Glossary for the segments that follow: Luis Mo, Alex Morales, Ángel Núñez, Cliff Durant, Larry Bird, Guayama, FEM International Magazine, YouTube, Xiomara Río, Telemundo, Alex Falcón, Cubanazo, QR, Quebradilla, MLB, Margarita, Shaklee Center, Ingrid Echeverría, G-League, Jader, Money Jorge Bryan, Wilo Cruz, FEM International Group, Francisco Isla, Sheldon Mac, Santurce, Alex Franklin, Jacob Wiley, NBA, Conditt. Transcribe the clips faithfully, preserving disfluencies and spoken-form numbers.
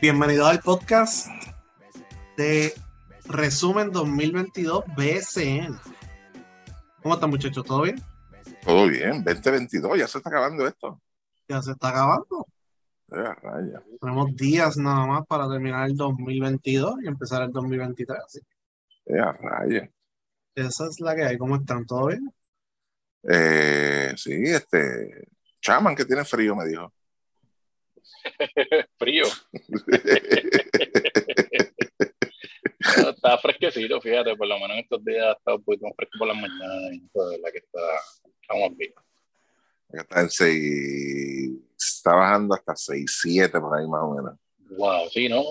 Bienvenidos al podcast de Resumen dos mil veintidós B S N. ¿Cómo están, muchachos? ¿Todo bien? Todo bien, veinte veintidós, ya se está acabando esto. Ya se está acabando. Ya, raya. Tenemos días nada más para terminar el dos mil veintidós y empezar el dos mil veintitrés. ¿Sí? Ya, raya. Esa es la que hay. ¿Cómo están? ¿Todo bien? Eh, sí, este... Chaman, que tiene frío, me dijo. Frío. No, está fresquecito, fíjate, por lo menos en estos días ha estado un poquito más fresco por la mañana. Entonces, la que está, estamos bien. La que está en seis, está bajando hasta seis siete por ahí más o menos. Wow, sí, ¿no?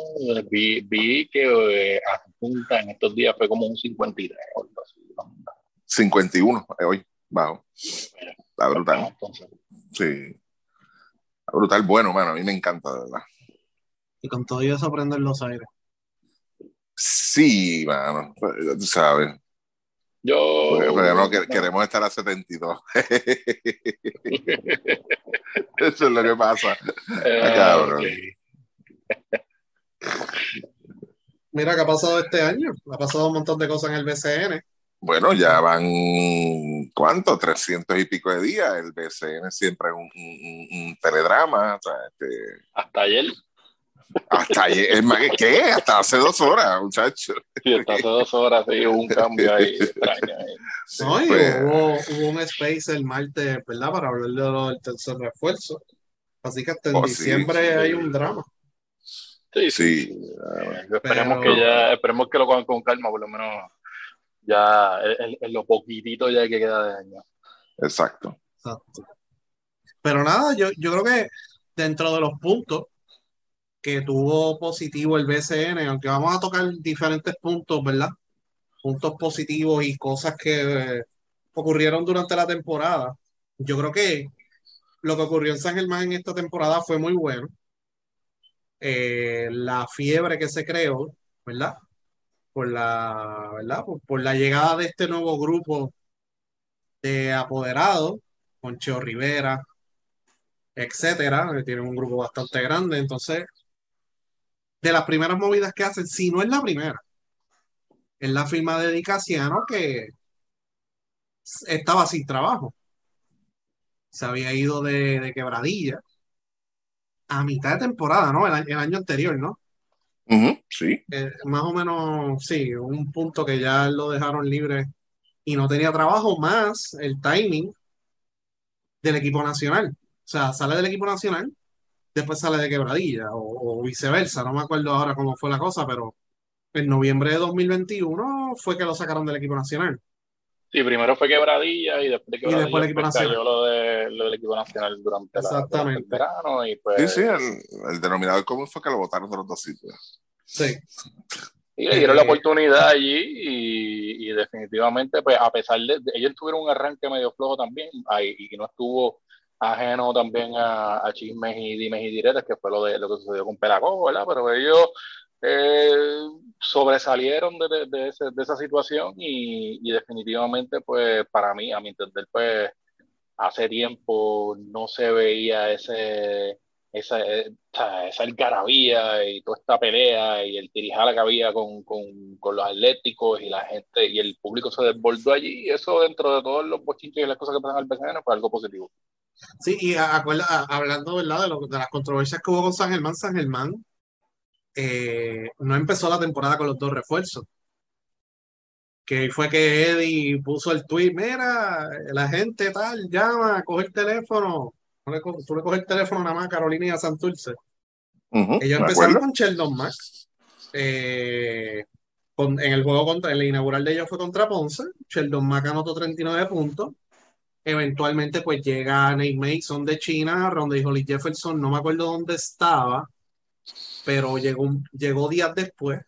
Vi, vi que eh, apunta en estos días fue como un cincuenta y tres. cincuenta y uno, eh, hoy, bajo. Bueno, está brutal. No, entonces. Sí. Está brutal, bueno, mano, a mí me encanta, de verdad. Y con todo eso prenden los aires. Sí, mano, tú sabes. Yo. Porque, porque no, que, queremos estar a setenta y dos. Eso es lo que pasa. Uh, Cabrón. Okay. Mira, ¿qué ha pasado este año? Ha pasado un montón de cosas en el B C N. Bueno, ya van, ¿cuánto? trescientos y pico de días. El B C N siempre es un, un, un teledrama. O sea, este... Hasta ayer. Hasta ayer, es más que ¿qué? Hasta hace dos horas, muchacho. Sí, hasta hace dos horas, sí, hubo un cambio ahí extraño. Ahí. Sí, no, pues... hubo, hubo un space el martes, ¿verdad? Para hablar del tercer refuerzo. Así que hasta en oh, diciembre sí, sí, hay un drama. Sí, sí. sí. sí. Pero... Esperemos que ya, esperemos que lo cojan con calma, por lo menos ya en, en lo poquitito ya que queda de año. Exacto. Exacto. Pero nada, yo, yo creo que dentro de los puntos que tuvo positivo el B C N, aunque vamos a tocar diferentes puntos, ¿verdad? Puntos positivos y cosas que eh, ocurrieron durante la temporada. Yo creo que lo que ocurrió en San Germán en esta temporada fue muy bueno. Eh, la fiebre que se creó, ¿verdad? Por la, ¿verdad? Por, por la llegada de este nuevo grupo de apoderados, con Cheo Rivera, etcétera, que tienen un grupo bastante grande, entonces... De las primeras movidas que hacen, si no es la primera, es la firma de Dicasiano, que estaba sin trabajo. Se había ido de, de Quebradilla a mitad de temporada, ¿no? El, el año anterior, ¿no? Uh-huh, sí. Eh, más o menos, sí, un punto que ya lo dejaron libre y no tenía trabajo, más el timing del equipo nacional. O sea, sale del equipo nacional, después sale de Quebradilla, o, o viceversa, no me acuerdo ahora cómo fue la cosa, pero en noviembre de dos mil veintiuno fue que lo sacaron del equipo nacional. Sí, primero fue Quebradilla y después de Quebradilla, y después el equipo nacional. Lo, de, lo del equipo nacional durante, Exactamente. La, durante el verano. Y pues... Sí, sí, el, el denominador común fue que lo votaron de los dos sitios. Sí. Y le dieron eh... la oportunidad allí y, y definitivamente, pues a pesar de, de... Ellos tuvieron un arranque medio flojo también ahí, y no estuvo... ajeno también a, a chismes y dimes y diretas, que fue lo de lo que sucedió con Pelagó, ¿verdad? Pero ellos eh, sobresalieron de, de, ese, de esa situación y, y definitivamente, pues, para mí, a mi entender, pues, hace tiempo no se veía ese esa, esa, esa algarabía y toda esta pelea y el tirijala que había con, con, con los atléticos y la gente y el público se desbordó allí, y eso dentro de todos los bochinches y las cosas que pasan al B C N fue algo positivo. Sí, y acuerda, hablando, ¿verdad? De, lo, de las controversias que hubo con San Germán, San Germán eh, no empezó la temporada con los dos refuerzos. Que fue que Eddie puso el tweet, mira, la gente tal, llama, coge el teléfono. Tú le, co- tú le coges el teléfono nada más a Carolina y a Santurce. Uh-huh, Ellos empezaron acuerdo. Con Sheldon Mac. Eh, con, en el juego contra, el inaugural de ellos fue contra Ponce. Sheldon Mac anotó treinta y nueve puntos. Eventualmente, pues llega Nate Mason de China, donde Holly Jefferson, no me acuerdo dónde estaba, pero llegó, llegó días después.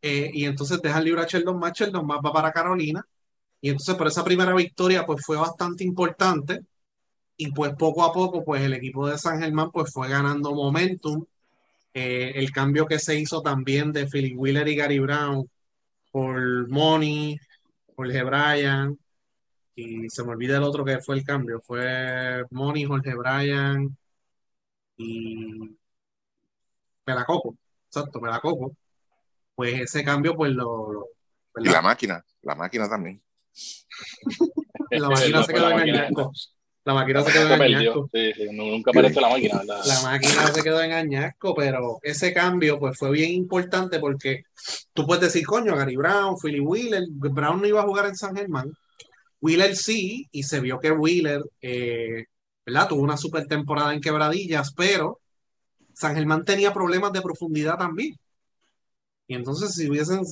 Eh, y entonces dejan libre a Sheldon Mac, Sheldon Mac va para Carolina. Y entonces, por esa primera victoria, pues fue bastante importante. Y pues poco a poco, pues el equipo de San Germán, pues fue ganando momentum. Eh, el cambio que se hizo también de Philip Wheeler y Gary Brown por Money, Jorge Bryan. Y se me olvida el otro que fue el cambio. Fue Money Jorge Bryan y Pelacoco, exacto, Pelacoco, pues ese cambio, pues lo... lo pues, y la, la máquina, la máquina también. La máquina se quedó en el añaco. La máquina se quedó en añasco. Sí, sí, nunca apareció la máquina, ¿verdad? La máquina se quedó en añasco, pero ese cambio pues fue bien importante porque tú puedes decir, coño, Gary Brown, Philip Wheeler, Brown no iba a jugar en San Germán. Wheeler sí, y se vio que Wheeler, eh, ¿verdad? Tuvo una super temporada en Quebradillas, pero San Germán tenía problemas de profundidad también. Y entonces si hubiesen...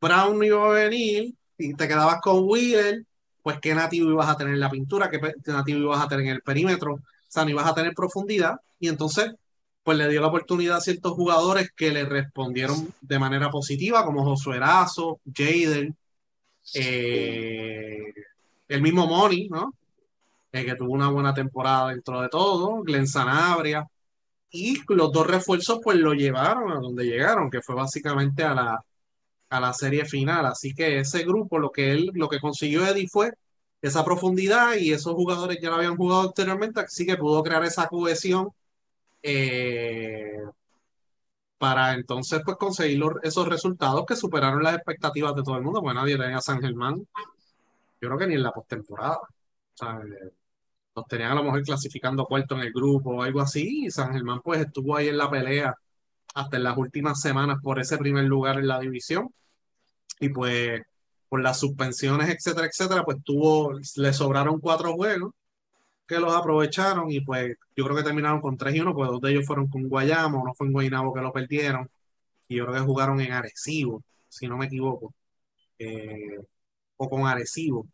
Brown no iba a venir y te quedabas con Wheeler, pues qué nativo ibas a tener en la pintura, qué nativo ibas a tener en el perímetro, o sea, no ibas a tener profundidad, y entonces pues le dio la oportunidad a ciertos jugadores que le respondieron de manera positiva, como Josué Erazo, Jader, eh, el mismo Money, ¿no? Eh, que tuvo una buena temporada dentro de todo, Glenn Sanabria, y los dos refuerzos pues lo llevaron a donde llegaron, que fue básicamente a la a la serie final, así que ese grupo lo que él, lo que consiguió Eddie fue esa profundidad, y esos jugadores ya lo habían jugado anteriormente, así que pudo crear esa cohesión eh, para entonces pues conseguir los, esos resultados que superaron las expectativas de todo el mundo, pues nadie tenía a San Germán, yo creo que ni en la postemporada, o sea, los tenían a lo mejor clasificando cuarto en el grupo o algo así, y San Germán pues estuvo ahí en la pelea hasta en las últimas semanas por ese primer lugar en la división. Y pues por las suspensiones, etcétera, etcétera, pues tuvo, le sobraron cuatro juegos que los aprovecharon y pues yo creo que terminaron con tres y uno, pues dos de ellos fueron con Guayama, uno fue en Guaynabo que lo perdieron y yo creo que jugaron en Arecibo, si no me equivoco, eh, o con Arecibo.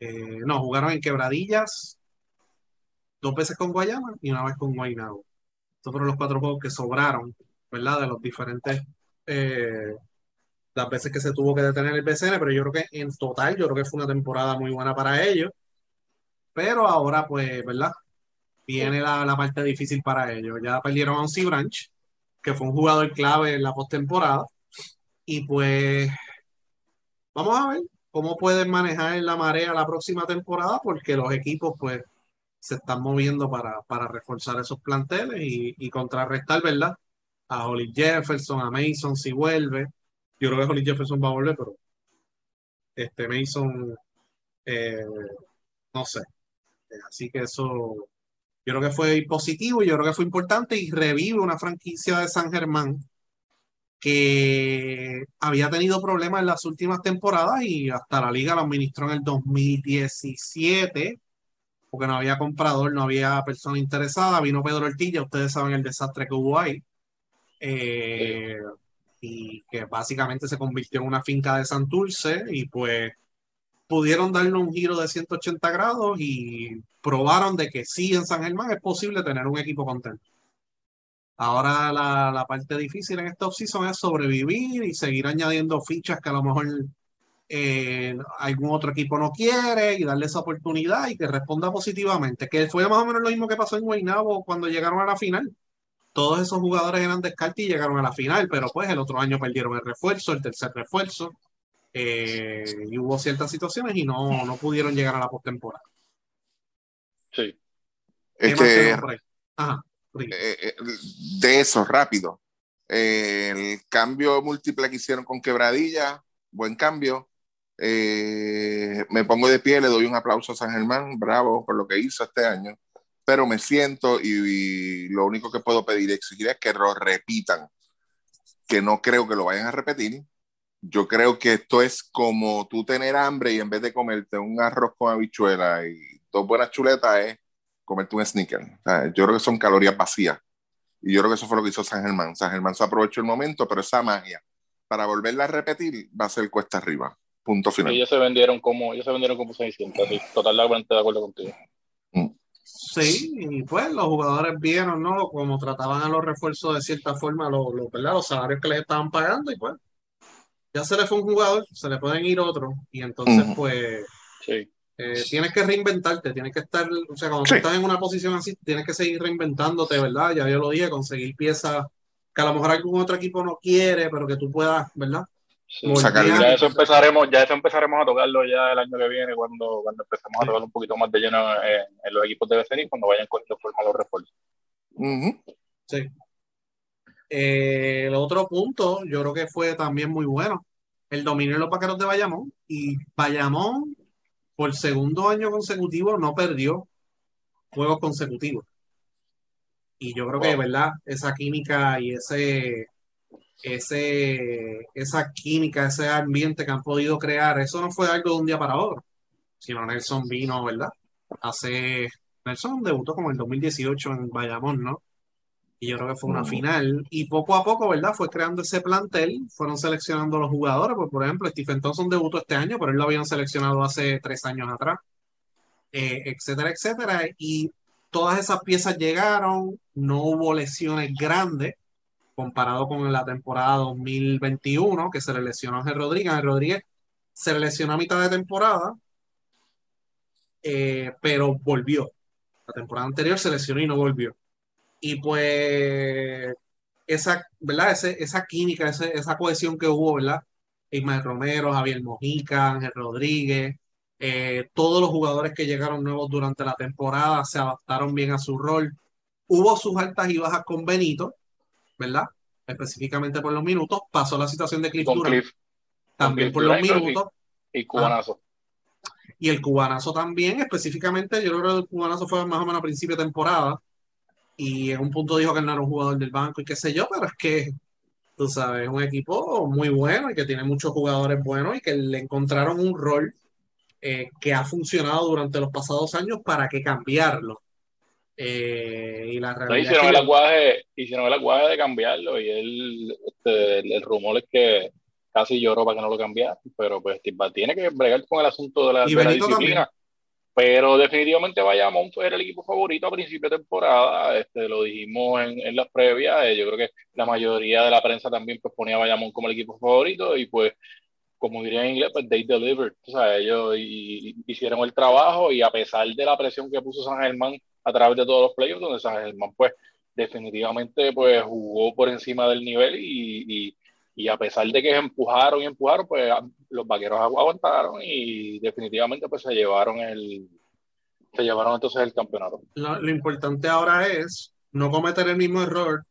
Eh, no, jugaron en Quebradillas, dos veces con Guayama y una vez con Guaynabo. Estos fueron los cuatro juegos que sobraron, ¿verdad? De los diferentes... Eh, las veces que se tuvo que detener el B C N, pero yo creo que en total, yo creo que fue una temporada muy buena para ellos, pero ahora pues, ¿verdad? Viene la, la parte difícil para ellos, ya perdieron a Onsi Branch, que fue un jugador clave en la postemporada, y pues vamos a ver cómo pueden manejar la marea la próxima temporada, porque los equipos pues se están moviendo para, para reforzar esos planteles y, y contrarrestar, ¿verdad? A Holly Jefferson, a Mason, si vuelve. Yo creo que Holly Jefferson va a volver, pero este Mason, eh, no sé. Así que eso, yo creo que fue positivo, yo creo que fue importante y revive una franquicia de San Germán que había tenido problemas en las últimas temporadas y hasta la liga la administró en el dos mil diecisiete, porque no había comprador, no había persona interesada, vino Pedro Ortilla, ustedes saben el desastre que hubo ahí. Eh, sí. Y que básicamente se convirtió en una finca de Santurce y pues pudieron darle un giro de ciento ochenta grados y probaron de que sí, en San Germán es posible tener un equipo contento. Ahora la, la parte difícil en esta offseason es sobrevivir y seguir añadiendo fichas que a lo mejor eh, algún otro equipo no quiere y darle esa oportunidad y que responda positivamente, que fue más o menos lo mismo que pasó en Guaynabo cuando llegaron a la final. Todos esos jugadores eran descarte y llegaron a la final, pero pues el otro año perdieron el refuerzo, el tercer refuerzo, eh, y hubo ciertas situaciones y no, no pudieron llegar a la postemporada. Sí. Este, Ajá, eh, de eso, rápido. Eh, el cambio múltiple que hicieron con Quebradilla, buen cambio. Eh, me pongo de pie, le doy un aplauso a San Germán, bravo por lo que hizo este año. Pero me siento y, y lo único que puedo pedir y exigir es que lo repitan, que no creo que lo vayan a repetir. Yo creo que esto es como tú tener hambre y en vez de comerte un arroz con habichuela y dos buenas chuletas es comerte un Snickers. O sea, yo creo que son calorías vacías y yo creo que eso fue lo que hizo San Germán. San Germán se aprovechó el momento, pero esa magia para volverla a repetir va a ser cuesta arriba, punto final. Y ellos se vendieron como, ellos se vendieron como seiscientos, así, totalmente de acuerdo contigo. Mm. Sí, y pues los jugadores vieron, ¿no? Como trataban a los refuerzos de cierta forma, lo, lo, ¿verdad? Los salarios que les estaban pagando, y pues ya se le fue un jugador, se le pueden ir otros, y entonces, uh-huh. pues, sí. eh, tienes que reinventarte, tienes que estar, o sea, cuando sí. estás en una posición así, tienes que seguir reinventándote, ¿verdad? Ya yo lo dije, conseguir piezas que a lo mejor algún otro equipo no quiere, pero que tú puedas, ¿verdad? Sí, ya eso empezaremos, ya eso empezaremos a tocarlo ya el año que viene cuando, cuando empecemos a tocar un poquito más de lleno en, en los equipos de B C N y cuando vayan cogiendo forma los refuerzos. Uh-huh. Sí. Eh, el otro punto, yo creo que fue también muy bueno, el dominio de los Vaqueros de Bayamón, y Bayamón por segundo año consecutivo no perdió juegos consecutivos. Y yo creo que de verdad esa química y ese, ese, esa química, ese ambiente que han podido crear, eso no fue algo de un día para otro, sino Nelson vino, ¿verdad? Hace, Nelson debutó como en el dos mil dieciocho en Bayamón, ¿no? Y yo creo que fue una final, y poco a poco, ¿verdad? Fue creando ese plantel, fueron seleccionando los jugadores, pues, por ejemplo, Stephen Thompson debutó este año, pero él lo habían seleccionado hace tres años atrás, eh, etcétera, etcétera, y todas esas piezas llegaron, no hubo lesiones grandes, comparado con la temporada dos mil veintiuno, que se le lesionó a Ángel Rodríguez, Ángel Rodríguez se le lesionó a mitad de temporada, eh, pero volvió, la temporada anterior se lesionó y no volvió. Y pues esa, ¿verdad? Ese, esa química, ese, esa cohesión que hubo, ¿verdad? Ismael Romero, Javier Mojica, Ángel Rodríguez, eh, todos los jugadores que llegaron nuevos durante la temporada se adaptaron bien a su rol. Hubo sus altas y bajas con Benito, ¿verdad? Específicamente por los minutos. Pasó la situación de Cliff Durant, también Cliff por los minutos. Y, y Cubanazo. Ah, y el Cubanazo también, específicamente, yo creo que el Cubanazo fue más o menos a principio de temporada. Y en un punto dijo que él no era un jugador del banco y qué sé yo, pero es que, tú sabes, es un equipo muy bueno y que tiene muchos jugadores buenos y que le encontraron un rol eh, que ha funcionado durante los pasados años para que cambiarlo. Eh, y la realidad hicieron, es que el aguaje, hicieron el aguaje de cambiarlo y él, este, el rumor es que casi lloró para que no lo cambiara, pero pues tiene que bregar con el asunto de la, de la disciplina. También. Pero definitivamente Bayamón fue el equipo favorito a principio de temporada, este, lo dijimos en, en las previas, eh, yo creo que la mayoría de la prensa también pues, ponía a Bayamón como el equipo favorito y pues, como diría en inglés, pues they delivered, o sea, ellos y, y hicieron el trabajo y a pesar de la presión que puso San Germán a través de todos los playoffs, donde San Germán pues definitivamente pues jugó por encima del nivel y... y Y a pesar de que empujaron y empujaron, pues los Vaqueros aguantaron y definitivamente pues se llevaron el se llevaron entonces el campeonato. Lo, lo importante ahora es no cometer el mismo error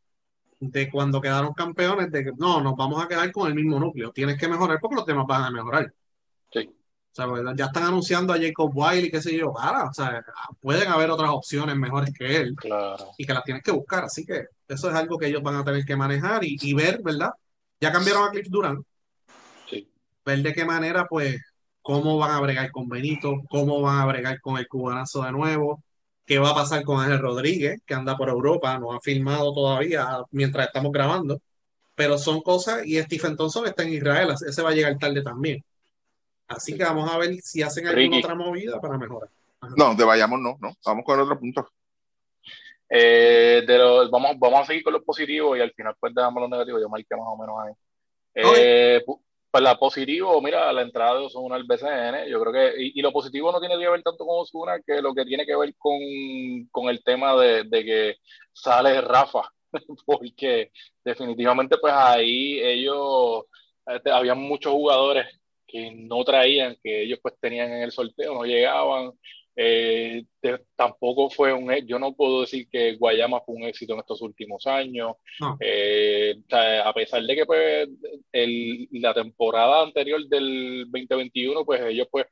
de cuando quedaron campeones, de que no, nos vamos a quedar con el mismo núcleo. Tienes que mejorar porque los demás van a mejorar. Sí. O sea, ¿verdad? Ya están anunciando a Jacob Wiley, qué sé yo, para, o sea, pueden haber otras opciones mejores que él. Claro. Y que las tienes que buscar. Así que eso es algo que ellos van a tener que manejar y, y ver, ¿verdad? Ya cambiaron a Cliff Durant. Sí. Ver de qué manera, pues, cómo van a bregar con Benito, cómo van a bregar con el Cubanazo de nuevo, qué va a pasar con Ángel Rodríguez, que anda por Europa, no ha firmado todavía mientras estamos grabando. Pero son cosas, y Stephen Thompson está en Israel, ese va a llegar tarde también. Así sí. Que vamos a ver si hacen Ricky. Alguna otra movida para mejorar. Ajá. No, de vayamos no, no. Vamos con otro punto. Eh, de los, vamos, vamos a seguir con los positivos y al final pues dejamos los negativos, yo marqué más o menos ahí eh, okay. Pues la positivo, mira, la entrada de Osuna al B C N, yo creo que, y, y lo positivo no tiene que ver tanto con Osuna que lo que tiene que ver con, con el tema de, de que sale Rafa, porque definitivamente pues ahí ellos, este, había muchos jugadores que no traían, que ellos pues tenían en el sorteo, no llegaban. Eh, te, tampoco fue un yo no puedo decir que Guayama fue un éxito en estos últimos años no. eh, a pesar de que pues, el, la temporada anterior del veinte veintiuno pues ellos pues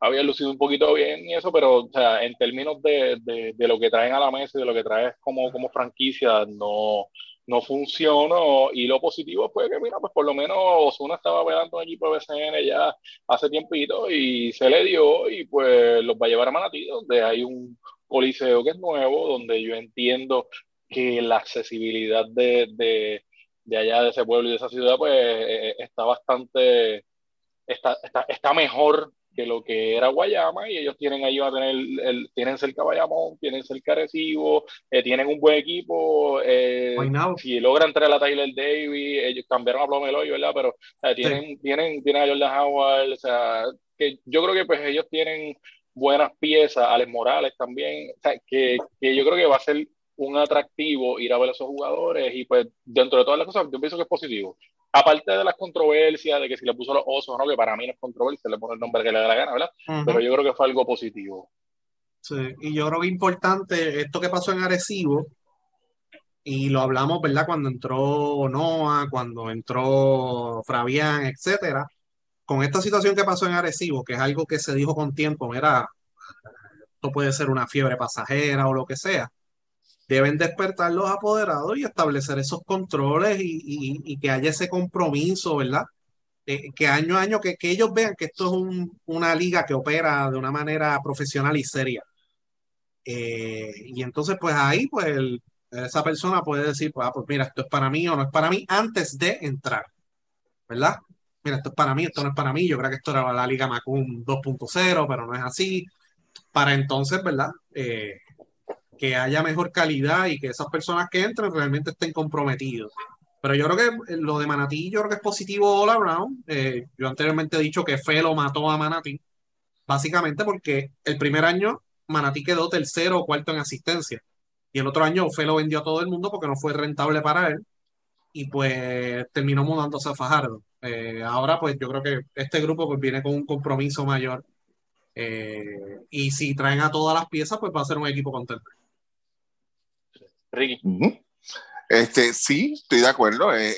habían lucido un poquito bien y eso, pero o sea, en términos de, de, de lo que traen a la mesa y de lo que traes como, como franquicia no, no funcionó. Y lo positivo fue que mira pues por lo menos Osuna estaba velando un equipo de B C N ya hace tiempito y se le dio y pues los va a llevar a Manatí, donde hay un coliseo que es nuevo, donde yo entiendo que la accesibilidad de, de, de allá de ese pueblo y de esa ciudad pues eh, está bastante está, está, está mejor que lo que era Guayama, y ellos tienen ahí, va a tener, el, tienen cerca Bayamón, tienen cerca Arecibo, eh, tienen un buen equipo, eh, si logran traer a Tyler Davis, ellos cambiaron a Plomeloy, ¿verdad? Pero eh, tienen, sí. tienen, tienen a Jordan Howard, o sea, que yo creo que pues ellos tienen buenas piezas, Alex Morales también, o sea, que, que yo creo que va a ser un atractivo ir a ver a esos jugadores, y pues dentro de todas las cosas, yo pienso que es positivo. Aparte de las controversias, de que si le puso los osos, no, que para mí no es controversia, le pone el nombre que le dé la gana, ¿verdad? Uh-huh. Pero yo creo que fue algo positivo. Sí, y yo creo que importante, esto que pasó en Arecibo, y lo hablamos, ¿verdad? Cuando entró Noah, cuando entró Fabián, etcétera. Con esta situación que pasó en Arecibo, que es algo que se dijo con tiempo, mira, esto puede ser una fiebre pasajera o lo que sea, deben despertar los apoderados y establecer esos controles y, y, y que haya ese compromiso, ¿verdad? Eh, que año a año, que, que ellos vean que esto es un, una liga que opera de una manera profesional y seria. Eh, y entonces, pues ahí, pues el, esa persona puede decir, pues, ah, pues mira, esto es para mí o no es para mí, antes de entrar, ¿verdad? Mira, esto es para mí, esto no es para mí, yo creo que esto era la Liga Macum dos punto cero, pero no es así. Para entonces, ¿verdad? Eh, que haya mejor calidad y que esas personas que entren realmente estén comprometidos. Pero yo creo que lo de Manatí, yo creo que es positivo all around. Eh, yo anteriormente he dicho que Felo mató a Manatí, básicamente porque el primer año Manatí quedó tercero o cuarto en asistencia. Y el otro año Felo vendió a todo el mundo porque no fue rentable para él. Y pues terminó mudándose a Fajardo. Eh, ahora pues yo creo que este grupo pues viene con un compromiso mayor. Eh, y si traen a todas las piezas, pues va a ser un equipo contento. Ricky. Uh-huh. Este, sí, estoy de acuerdo. Eh,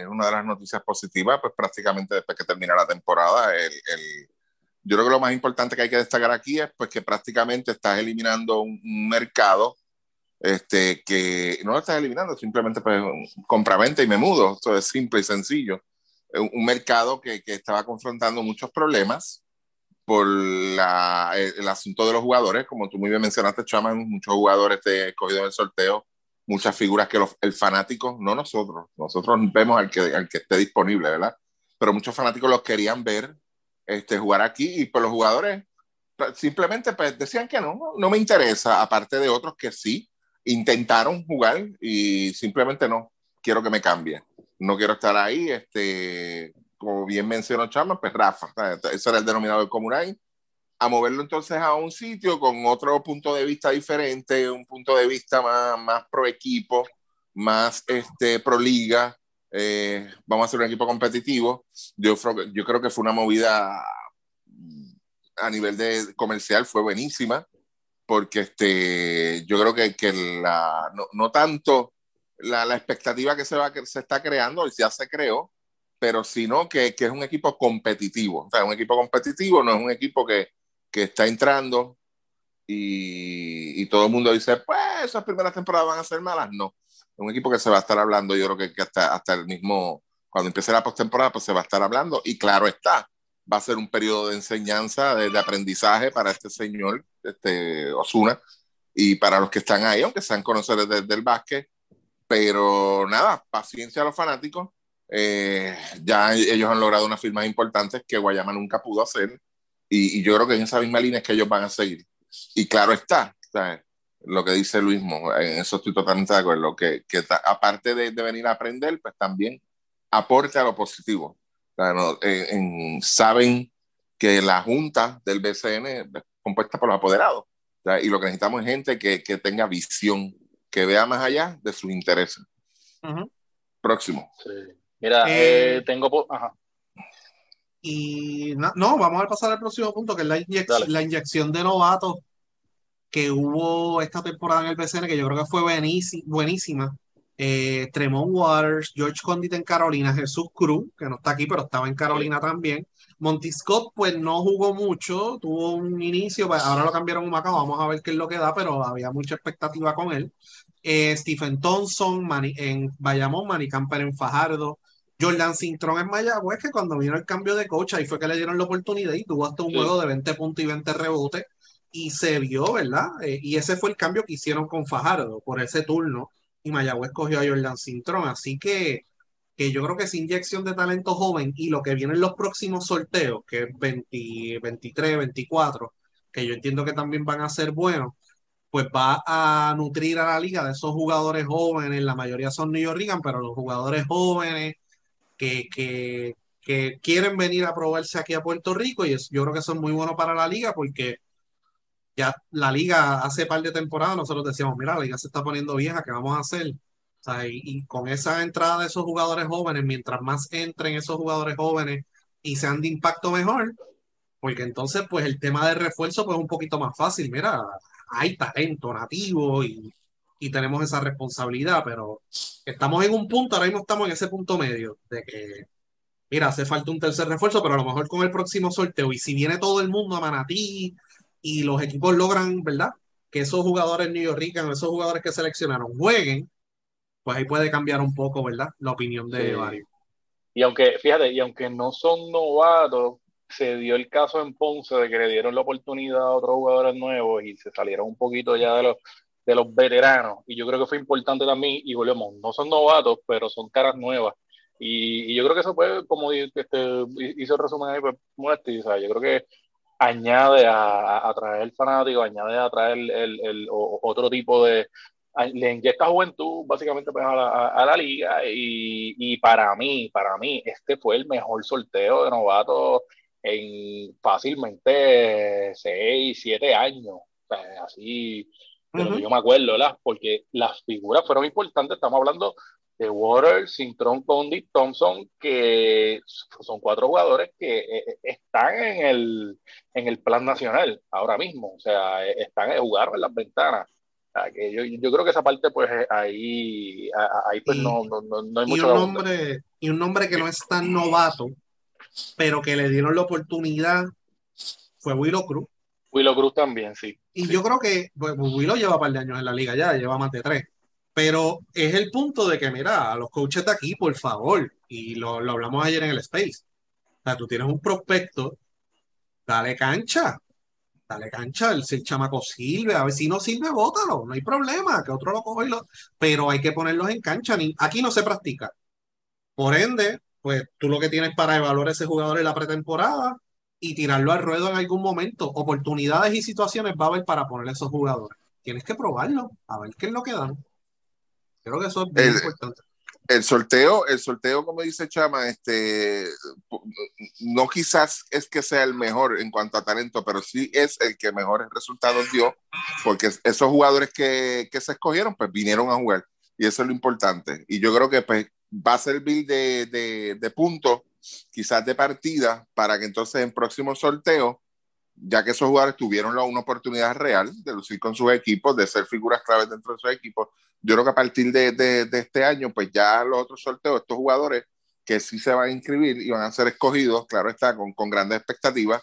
eh, una de las noticias positivas, pues prácticamente después que termina la temporada, el, el, yo creo que lo más importante que hay que destacar aquí es pues que prácticamente estás eliminando un, un mercado este, que no lo estás eliminando, simplemente pues compraventa y me mudo. Esto es simple y sencillo. Un, un mercado que, que estaba confrontando muchos problemas por la, el, el asunto de los jugadores, como tú muy bien mencionaste, Chaman, muchos jugadores te escogidos en el sorteo, muchas figuras que los, el fanático, no nosotros, nosotros vemos al que, al que esté disponible, ¿verdad? Pero muchos fanáticos los querían ver este, jugar aquí, y pues los jugadores simplemente pues, decían que no, no me interesa, aparte de otros que sí intentaron jugar y simplemente no, quiero que me cambie, no quiero estar ahí, este... como bien mencionó Chama, pues Rafa, eso era el denominador común, a moverlo entonces a un sitio con otro punto de vista diferente, un punto de vista más, más pro equipo, más este, pro liga, eh, vamos a hacer un equipo competitivo. Yo, yo creo que fue una movida a nivel de comercial, fue buenísima, porque este, yo creo que, que la, no, no tanto la, la expectativa que se, va, que se está creando, ya se creó, pero sino que, que es un equipo competitivo. O sea, un equipo competitivo no es un equipo que, que está entrando y, y todo el mundo dice, pues esas primeras temporadas van a ser malas. No, es un equipo que se va a estar hablando, yo creo que, que hasta, hasta el mismo, cuando empiece la postemporada, pues se va a estar hablando y claro está, va a ser un periodo de enseñanza, de, de aprendizaje para este señor, este Osuna, y para los que están ahí, aunque sean conocedores desde el básquet, pero nada, paciencia a los fanáticos. Eh, ya ellos han logrado unas firmas importantes que Guayama nunca pudo hacer y, y yo creo que en esa misma línea es que ellos van a seguir y claro está, ¿sabes? Lo que dice Luis Mo, en eso estoy totalmente de acuerdo, que, que ta, aparte de, de venir a aprender, pues también aporte a lo positivo, ¿no? en, en, saben que la junta del B C N es compuesta por los apoderados, ¿sabes? Y lo que necesitamos es gente que, que tenga visión, que vea más allá de sus intereses. Uh-huh. Próximo. Sí. Mira, eh, eh, tengo... Po- Ajá. Y no, no, vamos a pasar al próximo punto, que es la, inyec- la inyección de novatos que hubo esta temporada en el B C N, que yo creo que fue buenísima. buenísima. Eh, Tremont Waters, George Condit en Carolina, Jesús Cruz, que no está aquí, pero estaba en Carolina también. Montiscott, pues no jugó mucho, tuvo un inicio, ahora lo cambiaron a Macao, vamos a ver qué es lo que da, pero había mucha expectativa con él. Eh, Stephen Thompson Mani- en Bayamón, Manny Camper en Fajardo, Jordan Cintrón en Mayagüez, que cuando vino el cambio de coach, ahí fue que le dieron la oportunidad y tuvo hasta un sí. juego de veinte puntos y veinte rebotes, y se vio, ¿verdad? Eh, y ese fue el cambio que hicieron con Fajardo, por ese turno, y Mayagüez cogió a Jordan Cintrón, así que, que yo creo que esa inyección de talento joven, y lo que vienen los próximos sorteos, que es veinte, veintitrés, veinticuatro, que yo entiendo que también van a ser buenos, pues va a nutrir a la liga de esos jugadores jóvenes, la mayoría son New Yorkian, pero los jugadores jóvenes, Que, que, que quieren venir a probarse aquí a Puerto Rico y es, yo creo que eso es muy bueno para la liga porque ya la liga hace par de temporadas nosotros decíamos, mira, la liga se está poniendo vieja, ¿qué vamos a hacer? O sea, y, y con esa entrada de esos jugadores jóvenes, mientras más entren esos jugadores jóvenes y sean de impacto mejor, porque entonces pues el tema de refuerzo pues es un poquito más fácil, mira, hay talento nativo y y tenemos esa responsabilidad, pero estamos en un punto, ahora mismo estamos en ese punto medio de que, mira, hace falta un tercer refuerzo, pero a lo mejor con el próximo sorteo, y si viene todo el mundo a Manatí y los equipos logran, ¿verdad?, que esos jugadores neoyorquinos, esos jugadores que seleccionaron jueguen, pues ahí puede cambiar un poco, ¿verdad?, la opinión de sí. varios. Y aunque, fíjate, y aunque no son novatos, se dio el caso en Ponce de que le dieron la oportunidad a otros jugadores nuevos y se salieron un poquito ya de los, de los veteranos. Y yo creo que fue importante también, y volvemos, no son novatos, pero son caras nuevas. Y, y yo creo que eso puede, como este, hizo el resumen ahí, pues, Muerti, ¿sabes? Yo creo que añade a atraer el fanático, añade a traer el, el, el otro tipo de... le inyecta juventud básicamente pues, a, la, a la liga y, y para mí, para mí, este fue el mejor sorteo de novatos en fácilmente seis, siete años, pues, así de uh-huh. lo que yo me acuerdo, ¿verdad? Porque las figuras fueron importantes, estamos hablando de Waters, Cintrón, Condi, Thompson, que son cuatro jugadores que eh, están en el, en el plan nacional ahora mismo, o sea, están jugaron en las ventanas. Yo, yo creo que esa parte, pues, ahí, ahí pues, y, no, no, no hay mucho... Y un, nombre, y un nombre que no es tan novato, pero que le dieron la oportunidad, fue Wilo Cruz. Wilo Cruz también, sí. Y sí. yo creo que pues, Wilo lleva un par de años en la liga ya, lleva más de tres. Pero es el punto de que, mira, a los coaches de aquí, por favor, y lo, lo hablamos ayer en el Space, o sea, tú tienes un prospecto, dale cancha. Dale cancha, el, el chamaco sirve, a ver si no sirve, bótalo, no hay problema, que otro lo coge y lo... Pero hay que ponerlos en cancha, ni, aquí no se practica. Por ende, pues tú lo que tienes para evaluar a ese jugador es la pretemporada y tirarlo al ruedo en algún momento. Oportunidades y situaciones va a haber para ponerle a esos jugadores. Tienes que probarlo, a ver qué es lo que dan. Creo que eso es bien el, importante. El sorteo, el sorteo, como dice Chama, este, no quizás es que sea el mejor en cuanto a talento, pero sí es el que mejores resultados dio, porque esos jugadores que, que se escogieron, pues vinieron a jugar, y eso es lo importante. Y yo creo que pues, va a servir de, de, de punto, quizás de partida, para que entonces en próximo sorteo, ya que esos jugadores tuvieron la, una oportunidad real de lucir con sus equipos, de ser figuras claves dentro de sus equipos, yo creo que a partir de, de, de este año, pues ya los otros sorteos, estos jugadores que sí se van a inscribir y van a ser escogidos, claro está, con, con grandes expectativas,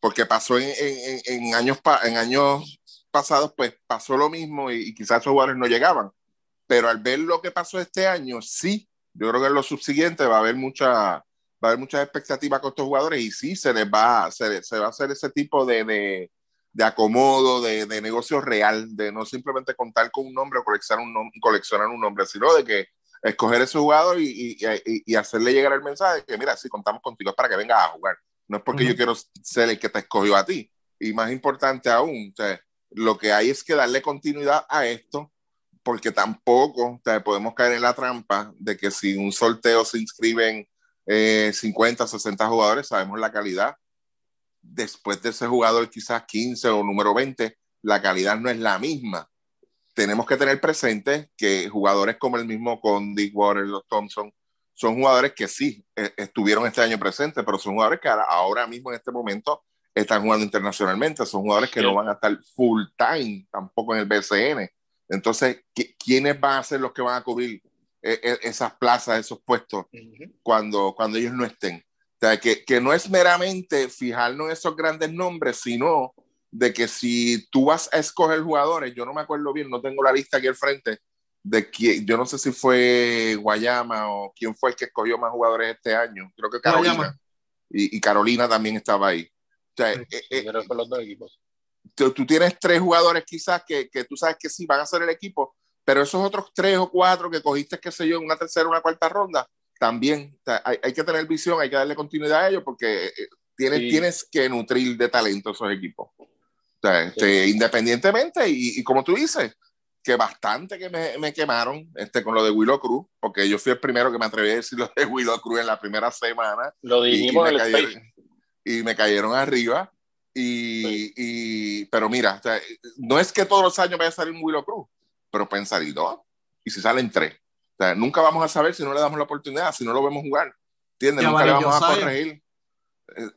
porque pasó en, en, en, años, pa, en años pasados, pues pasó lo mismo y, y quizás esos jugadores no llegaban, pero al ver lo que pasó este año, sí, yo creo que en lo subsiguiente va a haber mucha... va a haber muchas expectativas con estos jugadores y sí, se les va, se, se va a hacer ese tipo de, de, de acomodo, de, de negocio real, de no simplemente contar con un nombre o coleccionar un, nom- coleccionar un nombre, sino de que escoger ese jugador y, y, y, y hacerle llegar el mensaje de que mira, sí, contamos contigo es para que vengas a jugar. No es porque uh-huh. yo quiero ser el que te escogió a ti. Y más importante aún, o sea, lo que hay es que darle continuidad a esto, porque tampoco o sea, podemos caer en la trampa de que si un sorteo se inscriben Eh, cincuenta, sesenta jugadores, sabemos la calidad después de ese jugador quizás quince o número veinte, la calidad no es la misma. Tenemos que tener presente que jugadores como el mismo Condi, Waters, los Thompson son jugadores que sí eh, estuvieron este año presentes, pero son jugadores que ahora, ahora mismo en este momento están jugando internacionalmente, son jugadores que sí. no van a estar full time tampoco en el B C N. Entonces, ¿quiénes van a ser los que van a cubrir esas plazas, esos puestos uh-huh. cuando, cuando ellos no estén? O sea, que, que no es meramente fijarnos en esos grandes nombres, sino de que si tú vas a escoger jugadores, yo no me acuerdo bien, no tengo la lista aquí al frente de quién, yo no sé si fue Guayama o quién fue el que escogió más jugadores este año, creo que Carolina y, y Carolina también estaba ahí. O sea, sí, eh, eh, con los dos equipos. Tú, tú tienes tres jugadores quizás que, que tú sabes que sí van a ser el equipo, pero esos otros tres o cuatro que cogiste, qué sé yo, en una tercera o una cuarta ronda, también o sea, hay, hay que tener visión, hay que darle continuidad a ellos porque tienes, sí. tienes que nutrir de talento esos equipos. O sea, sí. este, independientemente, y, y como tú dices, que bastante que me, me quemaron este, con lo de Wilo Cruz, porque yo fui el primero que me atreví a decir lo de Wilo Cruz en la primera semana. Lo dijimos en el Space. Y me cayeron arriba. Y, sí. y, pero mira, o sea, no es que todos los años vaya a salir un Wilo Cruz, pero pueden salir dos, y si salen tres. O sea, nunca vamos a saber si no le damos la oportunidad, si no lo vemos jugar. ¿Entiendes? Nunca le vamos a corregir.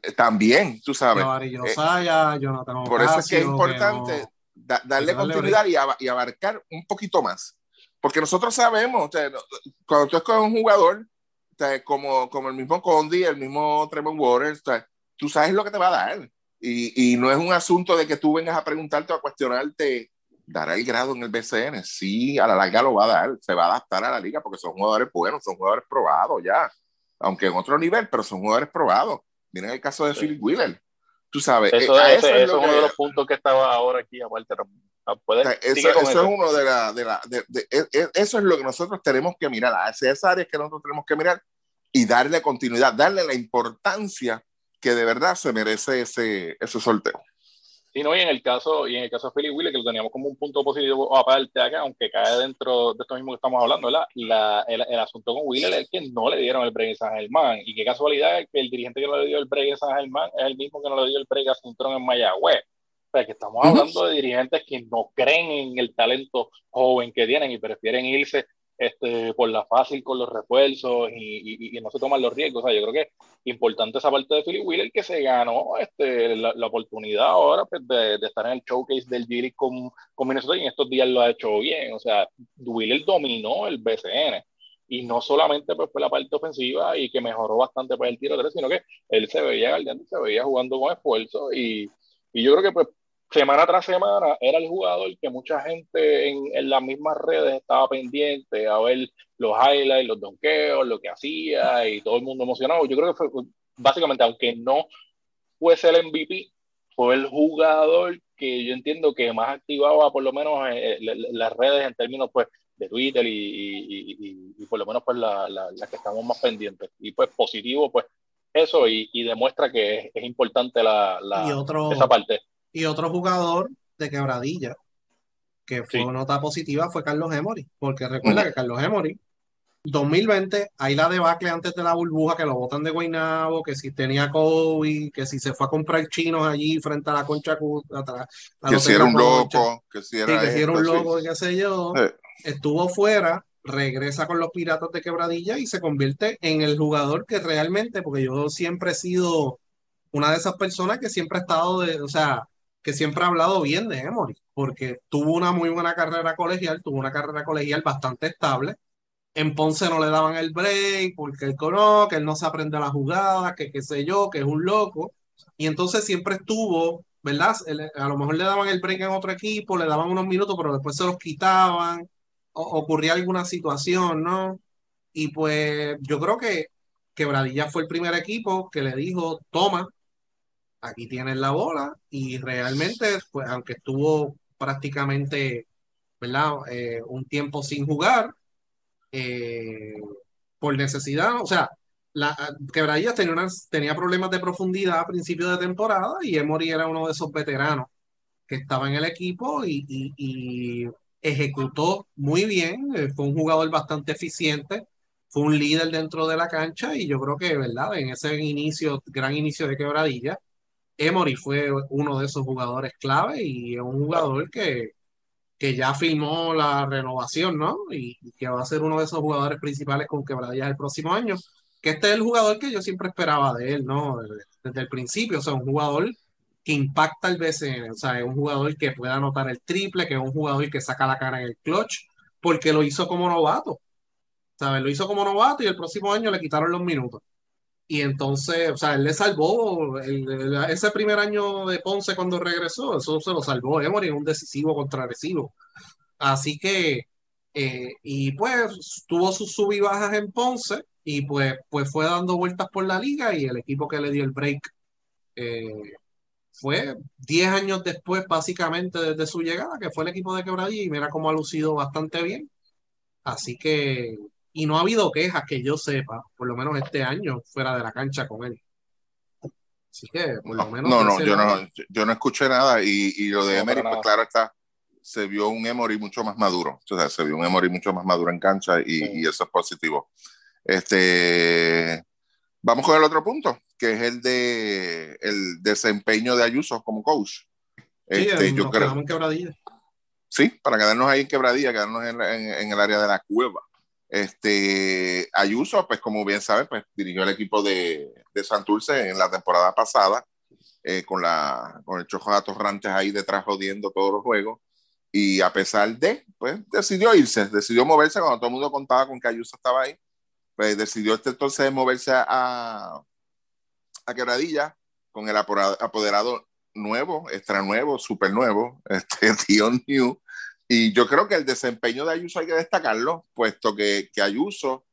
Eh, también, tú sabes. Eh, por eso es que es importante que no... da, darle dale, continuidad dale. Y, ab, y abarcar un poquito más. Porque nosotros sabemos, o sea, cuando tú escoges un jugador, o sea, como, como el mismo Condi, el mismo Tremont Waters, o sea, tú sabes lo que te va a dar. Y, y no es un asunto de que tú vengas a preguntarte o a cuestionarte, ¿dará el grado en el B C N? Sí, a la larga lo va a dar, se va a adaptar a la liga porque son jugadores buenos, son jugadores probados ya, aunque en otro nivel, pero son jugadores probados. Miren el caso de sí. Philip Wheeler, tú sabes. Eso, eh, eso, eso es, lo es uno que, de los puntos que estaba ahora aquí, aparte. O sea, eso, eso, eso es uno de la, de la de, de, de, de, eso es lo que nosotros tenemos que mirar, hacia esas áreas que nosotros tenemos que mirar y darle continuidad, darle la importancia que de verdad se merece ese, ese sorteo. Sí, no, y en el caso, y en el caso de Philip Wheeler, que lo teníamos como un punto positivo aparte acá, aunque cae dentro de esto mismo que estamos hablando, la, la, el, el asunto con Wheeler es que no le dieron el break a San Germán, y qué casualidad que el dirigente que no le dio el break a San Germán es el mismo que no le dio el break a Cintrón en Mayagüez. O sea, que estamos hablando de dirigentes que no creen en el talento joven que tienen y prefieren irse Este, por la fácil con los refuerzos y, y, y no se toman los riesgos. O sea, yo creo que es importante esa parte de Philip Wheeler, que se ganó este, la, la oportunidad ahora pues, de, de estar en el showcase del G-League con, con Minnesota, y en estos días lo ha hecho bien. O sea, Wheeler dominó el B C N, y no solamente pues, fue la parte ofensiva y que mejoró bastante pues, el tiro tres, sino que él se veía galdeando, se veía jugando con esfuerzo, y, y yo creo que pues semana tras semana era el jugador que mucha gente en, en las mismas redes estaba pendiente a ver los highlights, los donkeos, lo que hacía, y todo el mundo emocionado. Yo creo que fue, básicamente, aunque no fuese el M V P, fue el jugador que yo entiendo que más activaba por lo menos eh, las redes en términos pues de Twitter y, y, y, y por lo menos pues las la, la que estamos más pendientes. Y pues positivo pues eso, y, y demuestra que es, es importante la, la, otro... esa parte. Y otro jugador de Quebradilla que fue sí. nota positiva fue Carlos Emory, porque recuerda que Carlos Emory dos mil veinte, ahí la debacle antes de la burbuja, que lo botan de Guaynabo, que si tenía COVID, que si se fue a comprar chinos allí frente a la concha atrás, que si era un loco, que si era, sí, que si era un loco, sí. qué sé yo, sí. estuvo fuera, regresa con los Piratas de Quebradilla y se convierte en el jugador que realmente, porque yo siempre he sido una de esas personas que siempre ha estado de, o sea, que siempre ha hablado bien de Emory, porque tuvo una muy buena carrera colegial, tuvo una carrera colegial bastante estable. En Ponce no le daban el break, porque él conoce, que él no se aprende las jugadas, que qué sé yo, que es un loco. Y entonces siempre estuvo, ¿verdad? A lo mejor le daban el break en otro equipo, le daban unos minutos, pero después se los quitaban, o, ocurría alguna situación, ¿no? Y pues yo creo que Quebradilla fue el primer equipo que le dijo, toma, aquí tienes la bola, y realmente, pues, aunque estuvo prácticamente, ¿verdad? Eh, un tiempo sin jugar, eh, por necesidad, o sea, la, Quebradillas tenía, una, tenía problemas de profundidad a principio de temporada, y Emory era uno de esos veteranos que estaba en el equipo y, y, y ejecutó muy bien, fue un jugador bastante eficiente, fue un líder dentro de la cancha, y yo creo que, ¿verdad? En ese inicio, gran inicio de Quebradillas, Emory fue uno de esos jugadores clave, y es un jugador que, que ya firmó la renovación, ¿no? Y, y que va a ser uno de esos jugadores principales con Quebradillas el próximo año. Que este es el jugador que yo siempre esperaba de él, ¿no? Desde, desde el principio, o sea, un jugador que impacta el B C N, o sea, es un jugador que puede anotar el triple, que es un jugador que saca la cara en el clutch, porque lo hizo como novato, ¿sabes? Lo hizo como novato y el próximo año le quitaron los minutos. Y entonces, o sea, él le salvó el, el, ese primer año de Ponce cuando regresó, eso se lo salvó Emory, un decisivo contra Arecibo. Así que, eh, y pues, tuvo sus sub y bajas en Ponce, y pues, pues fue dando vueltas por la liga, y el equipo que le dio el break eh, fue diez años después, básicamente, desde su llegada, que fue el equipo de Quebradilla, y mira cómo ha lucido bastante bien. Así que... y no ha habido quejas que yo sepa, por lo menos este año, fuera de la cancha con él. Así que, por lo menos... No, no, yo no, yo no escuché nada. Y, y lo de Emory, pues claro está, se vio un Emory mucho más maduro. O sea, se vio un Emory mucho más maduro en cancha, y, sí. y eso es positivo. Este, vamos con el otro punto, que es el de el desempeño de Ayuso como coach. Este, sí, yo creo, en Quebradilla. Sí, para quedarnos ahí en Quebradilla, quedarnos en, en, en el área de la cueva. Este, Ayuso, pues como bien saben, pues dirigió el equipo de, de Santurce en la temporada pasada, eh, con, la, con el chojo de atorrantes ahí detrás jodiendo todos los juegos, y a pesar de, pues decidió irse, decidió moverse cuando todo el mundo contaba con que Ayuso estaba ahí, pues decidió este entonces moverse a, a Quebradilla con el apoderado nuevo, extra nuevo, super nuevo, este tío New. Y yo creo que el desempeño de Ayuso hay que destacarlo, puesto que, que Ayuso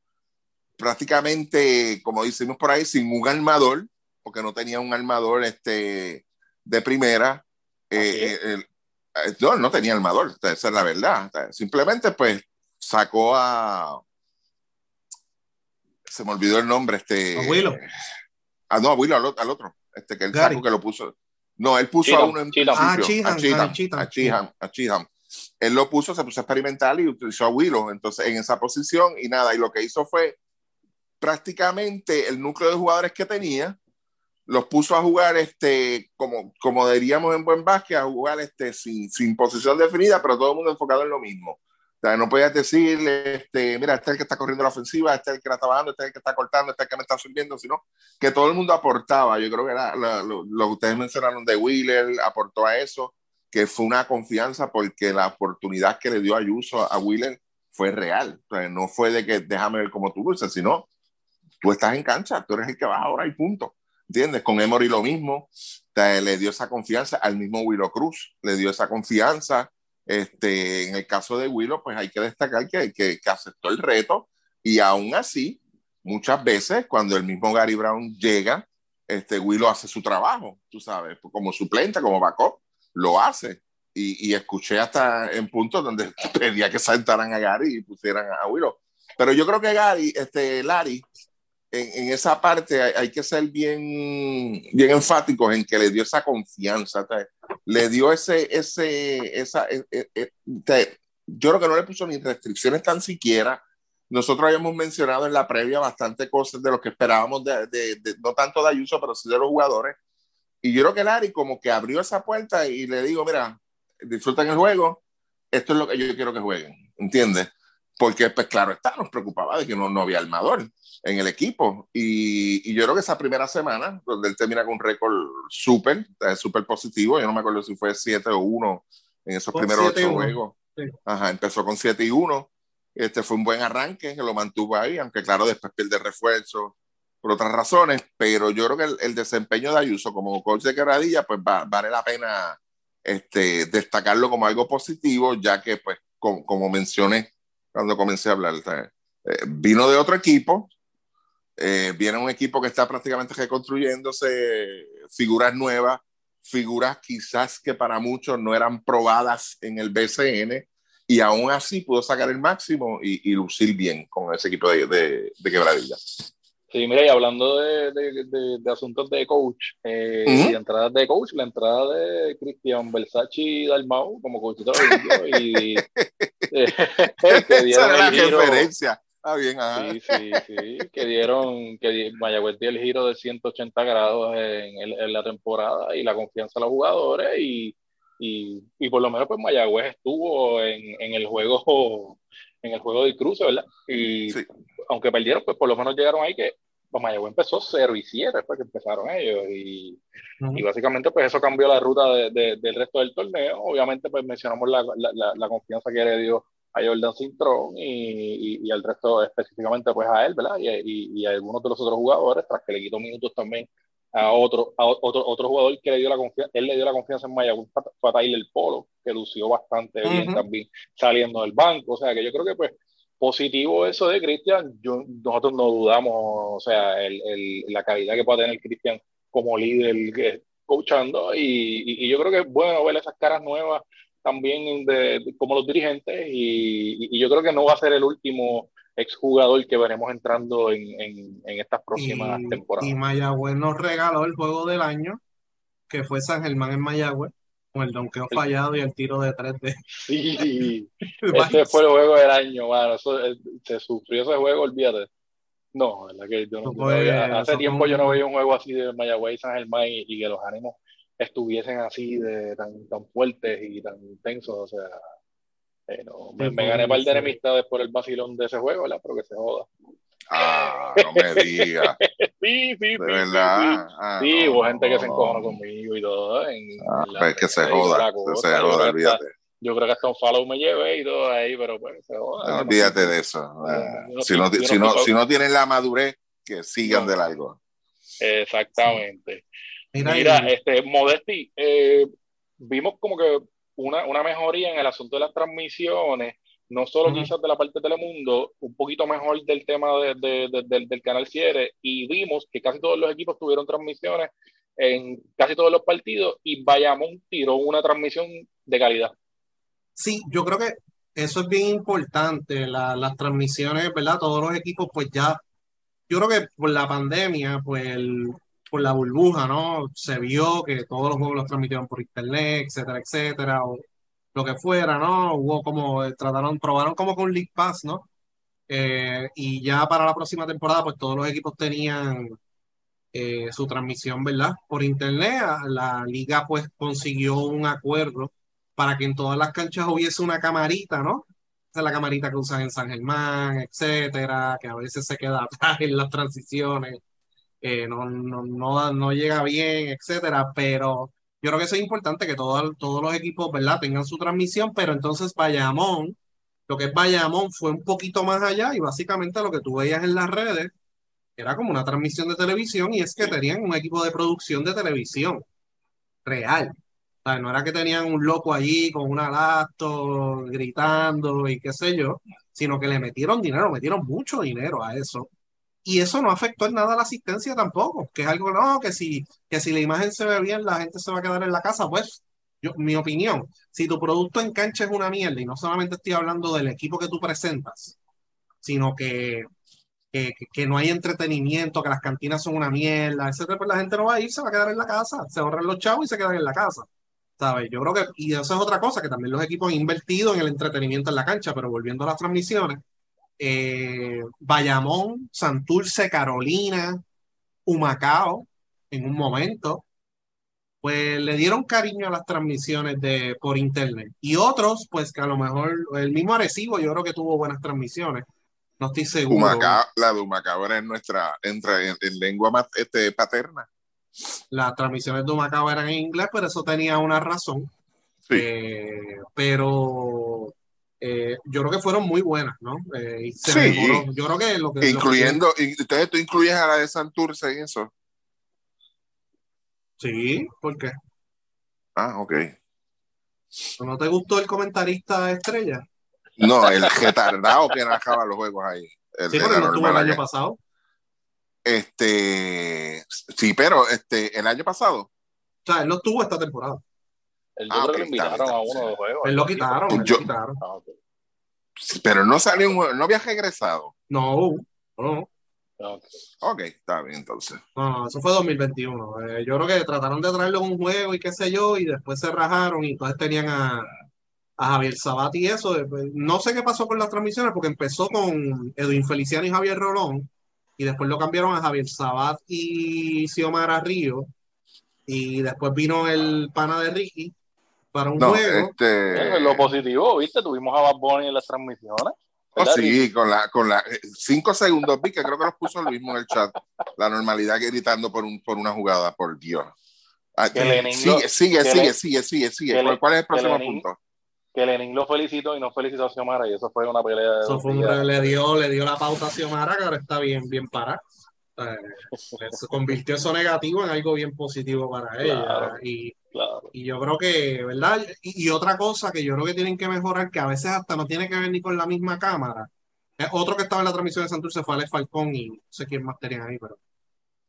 prácticamente, como decimos por ahí, sin un armador, porque no tenía un armador este, de primera, eh, el, el, no, no tenía armador, esa es la verdad. Simplemente pues sacó a, se me olvidó el nombre, este... A Wilo. Ah, no, a Wilo, al, al otro, este que él sacó, que lo puso... No, él puso Chilom, a uno en Chilom. principio, ah, Chilom, a Chilom, a Chilom, a Chilom. Él lo puso, se puso a experimentar y utilizó a Wilo, entonces en esa posición y nada, y lo que hizo fue prácticamente el núcleo de jugadores que tenía, los puso a jugar este, como, como diríamos en buen básquet, a jugar este, sin, sin posición definida, pero todo el mundo enfocado en lo mismo. O sea, no podías decir, este, mira, este es el que está corriendo la ofensiva, este es el que la está bajando, este es el que está cortando, este es el que me está subiendo, sino que todo el mundo aportaba. Yo creo que era la, lo, lo que ustedes mencionaron de Wheeler, aportó a eso, que fue una confianza porque la oportunidad que le dio Ayuso a Wheeler fue real. O sea, no fue de que déjame ver cómo tú luces, sino tú estás en cancha, tú eres el que vas ahora y punto. ¿Entiendes? Con Emory lo mismo, te, le dio esa confianza al mismo Wilo Cruz, le dio esa confianza. Este, en el caso de Wilo, pues hay que destacar que, que, que aceptó el reto y aún así, muchas veces cuando el mismo Gary Brown llega, este, Wilo hace su trabajo, tú sabes, como suplente, como backup, lo hace. Y, y escuché hasta en puntos donde pedía que saltaran a Gary y pusieran a Wilo. Pero yo creo que Gary, este, Larry... En, en esa parte hay, hay que ser bien, bien enfáticos en que le dio esa confianza, ¿sabes? Le dio ese, ese, esa, eh, eh, yo creo que no le puso ni restricciones tan siquiera. Nosotros habíamos mencionado en la previa bastante cosas de lo que esperábamos, de, de, de, no tanto de Ayuso, pero sí de los jugadores. Y yo creo que Larry como que abrió esa puerta y le digo, mira, disfruten el juego, esto es lo que yo quiero que jueguen, ¿entiendes? Porque pues claro está, nos preocupaba de que no, no había armador en el equipo y, y yo creo que esa primera semana donde él termina con un récord súper súper positivo, yo no me acuerdo si fue siete o uno en esos primeros ocho juegos, sí. Ajá, empezó con siete y uno, este fue un buen arranque que lo mantuvo ahí, aunque claro después pierde refuerzo por otras razones, pero yo creo que el, el desempeño de Ayuso como coach de Quebradilla pues va, vale la pena este, destacarlo como algo positivo, ya que pues como, como mencioné cuando comencé a hablar, eh, vino de otro equipo, eh, viene un equipo que está prácticamente reconstruyéndose, figuras nuevas, figuras quizás que para muchos no eran probadas en el B C N, y aún así pudo sacar el máximo y, y lucir bien con ese equipo de, de, de Quebradilla. Sí, mira, y hablando de, de, de, de asuntos de coach, eh, uh-huh. y entradas de coach, la entrada de Cristian Versace Dalmau como coach de la y que dieron la referencia. Ah, bien, ajá. Sí, sí, sí, que dieron, que di, Mayagüez dio el giro de ciento ochenta grados en, el, en la temporada y la confianza de los jugadores y, y, y por lo menos pues Mayagüez estuvo en, en el juego, en el juego del cruce, ¿verdad? Y sí. Aunque perdieron, pues por lo menos llegaron ahí que pues Mayagüez empezó cero y siete después que empezaron ellos y, uh-huh. y básicamente pues eso cambió la ruta de, de, del resto del torneo. Obviamente pues mencionamos la, la, la, la confianza que le dio a Jordan Cintrón y, y, y al resto específicamente pues a él, ¿verdad? Y, y, y a algunos de los otros jugadores, tras que le quitó minutos también a otro, a otro, otro jugador que le dio la confianza, él le dio la confianza en Mayagüez, fue a Tyler Polo, que lució bastante uh-huh. bien también saliendo del banco, o sea que yo creo que pues positivo eso de Cristian, nosotros no dudamos, o sea, el, el, la calidad que puede tener Cristian como líder que, coachando, y, y, y yo creo que es bueno ver esas caras nuevas también de, de, como los dirigentes, y, y yo creo que no va a ser el último exjugador que veremos entrando en, en, en estas próximas y, temporadas. Y Mayagüez nos regaló el juego del año, que fue San Germán en Mayagüez, con el donqueo fallado y el tiro de tres de... Sí, ese fue el juego del año, mano. Eso, se sufrió ese juego, olvídate. No, la que yo no, no puede, yo, hace tiempo como... yo no veía un juego así de Mayagüez y San Germán y, y que los ánimos estuviesen así de tan, tan fuertes y tan intensos, o sea, eh, no, me, me gané un par de enemistades por el vacilón de ese juego, ¿verdad? Pero que se joda. Ah, no me digas. pi, pi, pi, de verdad. Pi, ah, sí, no, hubo gente no, que se encojona no. conmigo y todo. En, ah, en la, pues que se joda, cosa, se joda, olvídate. Yo creo que hasta un follow me llevé y todo ahí, pero pues se joda. No, olvídate no, de eso. No, si, no, si, no, si no tienen la madurez, que sigan no. de largo. Exactamente. Sí. Mira, Mira este, Modesti, eh, vimos como que una, una mejoría en el asunto de las transmisiones, no solo uh-huh. quizás de la parte de Telemundo, un poquito mejor del tema de, de, de, de, del Canal siete, y vimos que casi todos los equipos tuvieron transmisiones en casi todos los partidos, y Bayamón tiró una transmisión de calidad. Sí, yo creo que eso es bien importante, la, las transmisiones, ¿verdad? Todos los equipos, pues ya, yo creo que por la pandemia, pues el, por la burbuja, ¿no? Se vio que todos los juegos los transmitieron por internet, etcétera, etcétera, o lo que fuera, ¿no? Hubo como, trataron, probaron como con League Pass, ¿no? Eh, y ya para la próxima temporada, pues todos los equipos tenían eh, su transmisión, ¿verdad? Por internet, la liga pues consiguió un acuerdo para que en todas las canchas hubiese una camarita, ¿no? Esa es la camarita que usan en San Germán, etcétera, que a veces se queda atrás en las transiciones, eh, no, no, no, no llega bien, etcétera, pero... Yo creo que eso es importante, que todo, todos los equipos, ¿verdad?, tengan su transmisión, pero entonces Bayamón, lo que es Bayamón fue un poquito más allá y básicamente lo que tú veías en las redes era como una transmisión de televisión y es que tenían un equipo de producción de televisión real. O sea, no era que tenían un loco allí con una laptop gritando y qué sé yo, sino que le metieron dinero, metieron mucho dinero a eso. Y eso no afectó en nada a la asistencia tampoco, que es algo no, que si, que si la imagen se ve bien, la gente se va a quedar en la casa. Pues, yo, mi opinión, si tu producto en cancha es una mierda, y no solamente estoy hablando del equipo que tú presentas, sino que, que, que no hay entretenimiento, que las cantinas son una mierda, etcétera, pues la gente no va a ir, se va a quedar en la casa, se ahorran los chavos y se quedan en la casa, ¿sabes? Yo creo que, y eso es otra cosa, que también los equipos han invertido en el entretenimiento en la cancha, pero volviendo a las transmisiones, Eh, Bayamón, Santurce, Carolina, Humacao, en un momento, pues le dieron cariño a las transmisiones de, por internet. Y otros, pues que a lo mejor, el mismo Arecibo, yo creo que tuvo buenas transmisiones. No estoy seguro. Humacao, la de Humacao era en nuestra, en, en, en lengua más, este, paterna. Las transmisiones de Humacao eran en inglés, pero eso tenía una razón. Sí. Eh, pero... Eh, yo creo que fueron muy buenas, ¿no? Eh, y se sí. Mejoró. Yo creo que lo que incluyendo, lo que... entonces tú incluyes a la de Santurce y eso. Sí, ¿por qué? Ah, ok. ¿No te gustó el comentarista estrella? No, el retardado que narraba los juegos ahí. El, sí, porque no estuvo el año que... pasado. Este, sí, pero este, el año pasado. O sea, él no estuvo esta temporada. El yo ah, creo que lo invitaron a uno de los juegos. Él lo quitaron, él yo, lo quitaron. Pero no salió un juego, no había regresado. No, no. Ok, okay, está bien entonces. No, no, eso fue dos mil veintiuno. Eh, yo creo que trataron de traerlo un juego y qué sé yo, y después se rajaron y entonces tenían a, a Javier Sabat y eso. Después, no sé qué pasó con las transmisiones porque empezó con Edwin Feliciano y Javier Rolón y después lo cambiaron a Javier Sabat y Xiomara Río y después vino el pana de Ricky para un no, juego. Este... Lo positivo, ¿viste? Tuvimos a Bad Bunny en las transmisiones. Oh, sí, con la, con la cinco segundos vi que creo que los puso Luis en el chat. La normalidad que gritando por, un, por una jugada, por Dios. Ay, Lenin, sigue, sigue, sigue, sigue, sigue, sigue, sigue. Le, ¿Cuál es el próximo Lenin, punto? Que Lenin lo felicitó y no felicitó a Xiomara y eso fue una pelea. De eso fue un, le, dio, le dio la pauta a Xiomara que ahora está bien, bien parada. Eh, se convirtió eso negativo en algo bien positivo para ella, claro, y, claro. y yo creo que, ¿verdad? Y, y otra cosa que yo creo que tienen que mejorar, que a veces hasta no tiene que ver ni con la misma cámara, eh, otro que estaba en la transmisión de Santurce fue Alex Falcón y no sé quién más tenían ahí, pero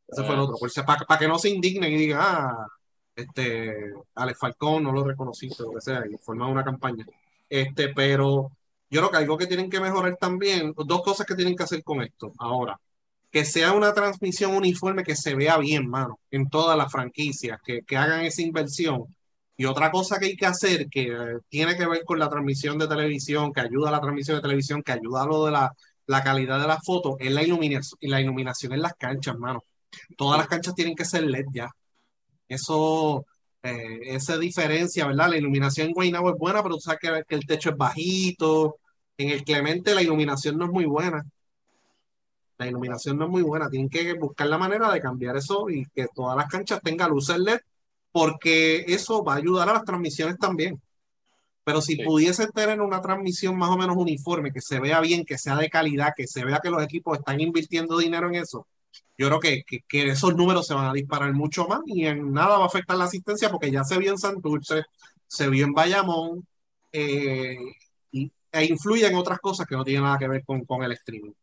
ese eh. fue el otro, para pa que no se indignen y digan, ah, este Alex Falcón no lo reconociste, lo que sea, y forman una campaña, este pero yo creo que algo que tienen que mejorar también, dos cosas que tienen que hacer con esto ahora, que sea una transmisión uniforme que se vea bien, mano, en todas las franquicias, que, que hagan esa inversión. Y otra cosa que hay que hacer, que eh, tiene que ver con la transmisión de televisión, que ayuda a la transmisión de televisión, que ayuda a lo de la, la calidad de las fotos, es la iluminación, la iluminación en las canchas, mano. Todas las canchas tienen que ser L E D ya. Eso, eh, esa diferencia, ¿verdad? La iluminación en Guaynabo es buena, pero tú sabes que, que el techo es bajito. En el Clemente la iluminación no es muy buena. la iluminación no es muy buena. Tienen que buscar la manera de cambiar eso y que todas las canchas tengan luces L E D, porque eso va a ayudar a las transmisiones también. Pero si sí. pudiese tener una transmisión más o menos uniforme, que se vea bien, que sea de calidad, que se vea que los equipos están invirtiendo dinero en eso, yo creo que, que, que esos números se van a disparar mucho más y en nada va a afectar la asistencia, porque ya se vio en Santurce, se vio en Bayamón, eh, y, e influye en otras cosas que no tienen nada que ver con, con el streaming.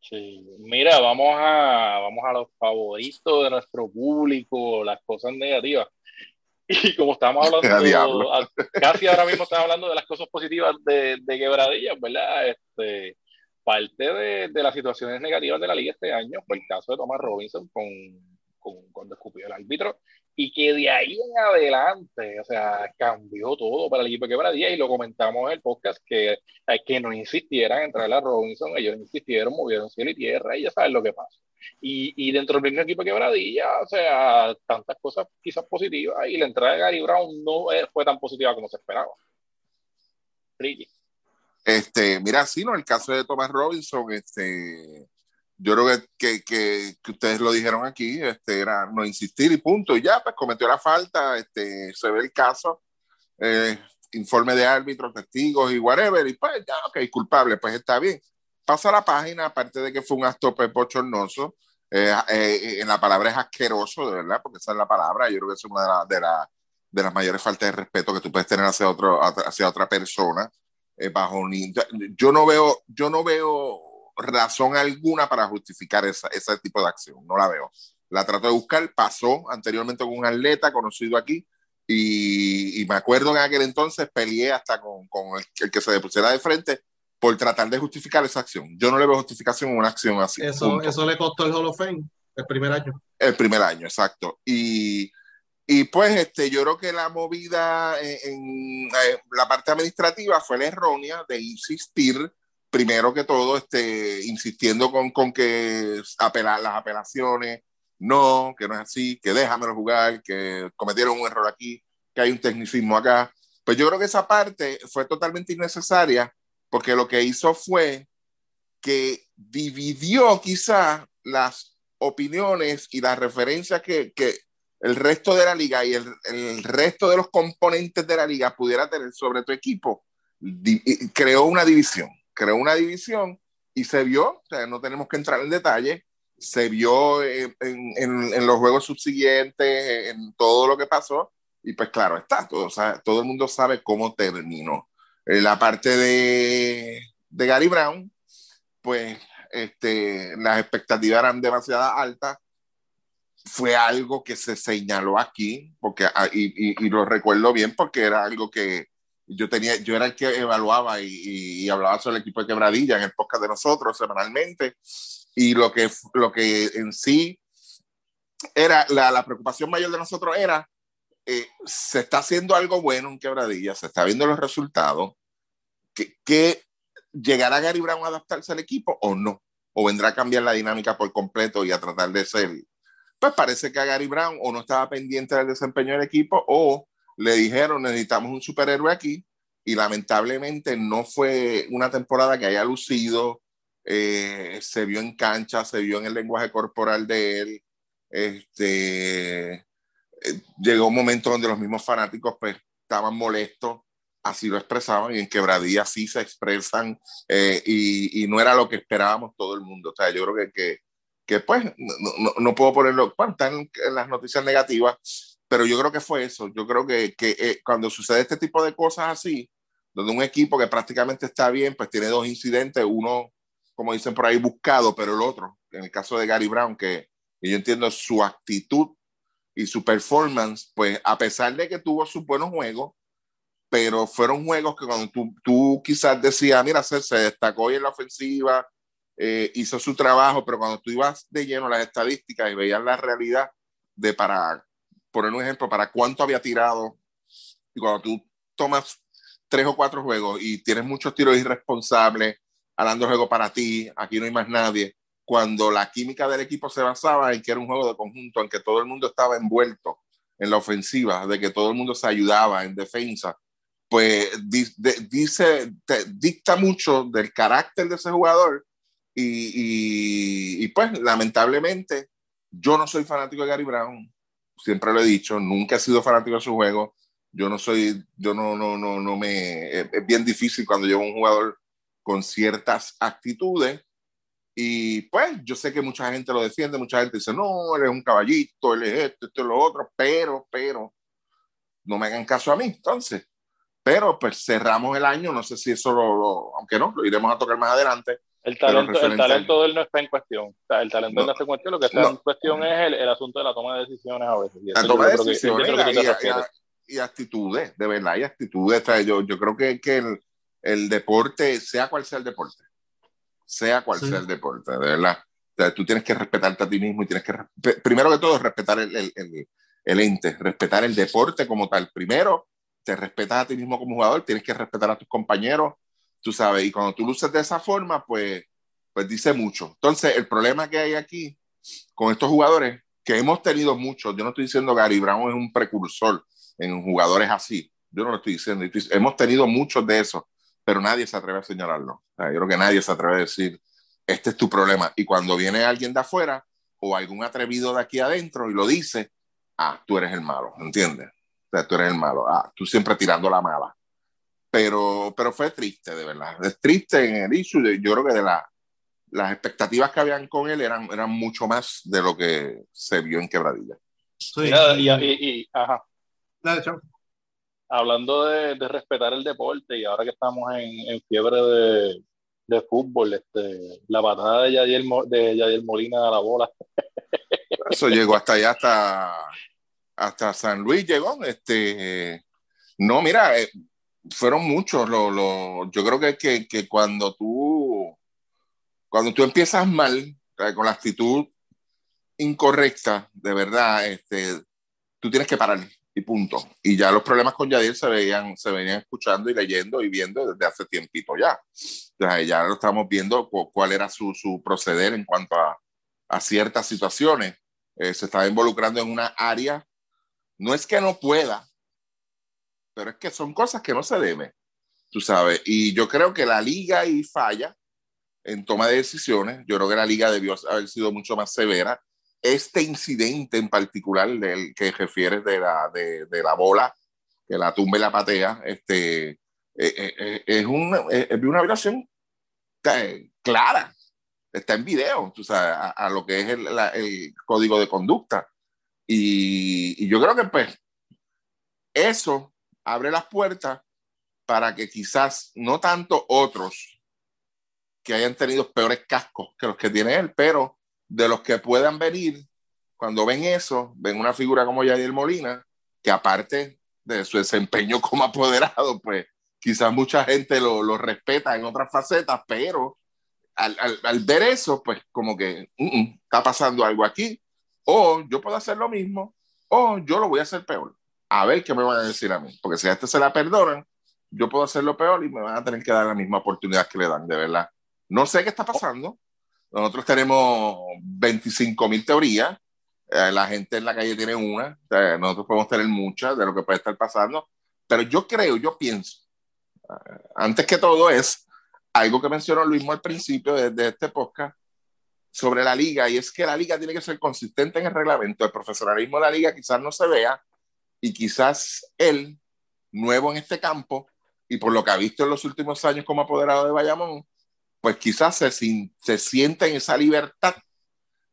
Sí, mira, vamos a, vamos a los favoritos de nuestro público, las cosas negativas. Y como estábamos hablando, a, casi ahora mismo estamos hablando de las cosas positivas de, de Quebradilla, ¿verdad? Este, parte de, de las situaciones negativas de la liga este año fue el caso de Thomas Robinson con, con, cuando escupió el árbitro, y que de ahí en adelante, o sea, cambió todo para el equipo de Quebradilla, y lo comentamos en el podcast, que, que no insistieran en traer a Robinson, ellos insistieron, movieron cielo y tierra, y ya saben lo que pasa. Y, y dentro del mismo equipo de Quebradilla, o sea, tantas cosas quizás positivas, y la entrada de Gary Brown no fue tan positiva como se esperaba. Ricky. Este, mira, sí, no, el caso de Thomas Robinson, este... yo creo que, que, que, que ustedes lo dijeron aquí, este, era no insistir y punto, y ya, pues cometió la falta, este, se ve el caso, eh, informe de árbitros, testigos y whatever, y pues ya, ok, culpable, pues está bien. Pasa la página, aparte de que fue un acto bochornoso, eh, eh, en la palabra es asqueroso, de verdad, porque esa es la palabra, yo creo que es una de, la, de, la, de las mayores faltas de respeto que tú puedes tener hacia, otro, hacia otra persona, eh, bajo un... Yo no veo, yo no veo... razón alguna para justificar esa, ese tipo de acción, no la veo. La trato de buscar, pasó anteriormente con un atleta conocido aquí y, y me acuerdo que en aquel entonces peleé hasta con, con el, el que se le pusiera de frente por tratar de justificar esa acción. Yo no le veo justificación a una acción así. Eso, eso le costó el Hall of Fame el primer año. El primer año, exacto. Y, y pues este, yo creo que la movida en, en la parte administrativa fue la errónea de insistir. Primero que todo, este, insistiendo con, con que apelar, las apelaciones, no, que no es así, que déjamelo jugar, que cometieron un error aquí, que hay un tecnicismo acá. Pues yo creo que esa parte fue totalmente innecesaria, porque lo que hizo fue que dividió quizás las opiniones y las referencias que, que el resto de la liga y el, el resto de los componentes de la liga pudiera tener sobre tu equipo. Di- creó una división. creó una división y se vio, o sea, no tenemos que entrar en detalle, se vio en, en, en los juegos subsiguientes, en todo lo que pasó, y pues claro, está, todo, o sea, todo el mundo sabe cómo terminó. La parte de, de Gary Brown, pues este, las expectativas eran demasiado altas, fue algo que se señaló aquí, porque, y, y, y lo recuerdo bien porque era algo que Yo, tenía, yo era el que evaluaba y, y, y hablaba sobre el equipo de Quebradilla en el podcast de nosotros semanalmente, y lo que, lo que en sí era, la, la preocupación mayor de nosotros era, eh, se está haciendo algo bueno en Quebradilla, se está viendo los resultados, que, que ¿llegará Gary Brown a adaptarse al equipo o no? ¿O vendrá a cambiar la dinámica por completo y a tratar de ser? Pues parece que a Gary Brown o no estaba pendiente del desempeño del equipo, o le dijeron, necesitamos un superhéroe aquí, y lamentablemente no fue una temporada que haya lucido, eh, se vio en cancha, se vio en el lenguaje corporal de él, este, eh, llegó un momento donde los mismos fanáticos pues, estaban molestos, así lo expresaban, y en Quebradilla sí se expresan, eh, y, y no era lo que esperábamos todo el mundo, o sea, yo creo que, que, que pues, no, no, no puedo ponerlo, bueno, están en las noticias negativas, pero yo creo que fue eso. Yo creo que, que eh, cuando sucede este tipo de cosas así, donde un equipo que prácticamente está bien, pues tiene dos incidentes, uno, como dicen por ahí, buscado, pero el otro, en el caso de Gary Brown, que yo entiendo su actitud y su performance, pues a pesar de que tuvo sus buenos juegos, pero fueron juegos que cuando tú, tú quizás decías, mira, se, se destacó hoy en la ofensiva, eh, hizo su trabajo, pero cuando tú ibas de lleno a las estadísticas y veías la realidad de para... poner un ejemplo, para cuánto había tirado, y cuando tú tomas tres o cuatro juegos y tienes muchos tiros irresponsables, hablando de juego para ti, aquí no hay más nadie, cuando la química del equipo se basaba en que era un juego de conjunto, en que todo el mundo estaba envuelto en la ofensiva, de que todo el mundo se ayudaba en defensa, pues dice, dicta mucho del carácter de ese jugador y, y, y, y pues lamentablemente yo no soy fanático de Gary Brown, siempre lo he dicho, nunca he sido fanático de su juego. Yo no soy, yo no, no, no, no me, es bien difícil cuando llevo un jugador con ciertas actitudes. Y pues yo sé que mucha gente lo defiende, mucha gente dice, no, él es un caballito, él es esto, esto, lo otro, pero, pero, no me hagan caso a mí, entonces. Pero pues cerramos el año, no sé si eso lo, lo aunque no, lo iremos a tocar más adelante. El talento, el talento de él no está en cuestión. O sea, el talento no, no está en cuestión, lo que está no. en cuestión es el, el asunto de la toma de decisiones a veces. La toma de decisiones y actitudes, de verdad, y actitudes. O sea, yo, yo creo que, que el, el deporte, sea cual sea el deporte, sea cual sí. sea el deporte, de verdad. O sea, tú tienes que respetarte a ti mismo y tienes que, primero que todo, respetar el, el, el, el ente, respetar el deporte como tal. Primero, te respetas a ti mismo como jugador, tienes que respetar a tus compañeros, tú sabes, y cuando tú luces de esa forma, pues, pues dice mucho. Entonces, el problema que hay aquí con estos jugadores, que hemos tenido muchos, yo no estoy diciendo Gary Brown es un precursor en jugadores así, yo no lo estoy diciendo, estoy, hemos tenido muchos de esos, pero nadie se atreve a señalarlo. O sea, yo creo que nadie se atreve a decir, este es tu problema. Y cuando viene alguien de afuera, o algún atrevido de aquí adentro, y lo dice, ah, tú eres el malo, ¿entiendes? O sea, tú eres el malo, ah, tú siempre tirando la mala. Pero, pero fue triste, de verdad. Es triste en el issue. Yo creo que de la, las expectativas que habían con él eran, eran mucho más de lo que se vio en Quebradilla. Sí. Y, y, y, y, ajá. Dale, chao. Hablando de, de respetar el deporte, y ahora que estamos en, en fiebre de, de fútbol, este, la patada de Jader, de Jader Molina a la bola. Eso llegó hasta allá, hasta, hasta San Luis llegó. Este, no, mira... Eh, fueron muchos. Lo, lo, yo creo que, que, que cuando tú cuando tú empiezas mal, con la actitud incorrecta, de verdad, este, tú tienes que parar y punto. Y ya los problemas con Jader se veían, se venían escuchando y leyendo y viendo desde hace tiempito ya. Entonces, ya lo estábamos viendo cuál era su, su proceder en cuanto a, a ciertas situaciones. Eh, se estaba involucrando en una área. No es que no pueda, pero es que son cosas que no se deben, tú sabes, y yo creo que la liga ahí falla en toma de decisiones. Yo creo que la liga debió haber sido mucho más severa. Este incidente en particular del que refieres de la, de, de la bola, que la tumba y la patea, este, eh, eh, es, una, es una violación clara, está en video, tú sabes, a, a lo que es el, la, el código de conducta, y, y yo creo que pues eso abre las puertas para que quizás no tanto otros que hayan tenido peores cascos que los que tiene él, pero de los que puedan venir, cuando ven eso, ven una figura como Jader Molina, que aparte de su desempeño como apoderado, pues quizás mucha gente lo, lo respeta en otras facetas, pero al, al, al ver eso, pues como que uh, uh, está pasando algo aquí, o yo puedo hacer lo mismo, o yo lo voy a hacer peor. A ver qué me van a decir a mí, porque si a este se la perdonan, yo puedo hacerlo peor y me van a tener que dar la misma oportunidad que le dan, de verdad. No sé qué está pasando. Nosotros tenemos veinticinco mil teorías, eh, la gente en la calle tiene una, eh, nosotros podemos tener muchas de lo que puede estar pasando, pero yo creo, yo pienso, eh, antes que todo es algo que mencionó Luis al principio de, de este podcast, sobre la liga, y es que la liga tiene que ser consistente en el reglamento. El profesionalismo de la liga quizás no se vea, y quizás él, nuevo en este campo, y por lo que ha visto en los últimos años como apoderado de Bayamón, pues quizás se, se sienta en esa libertad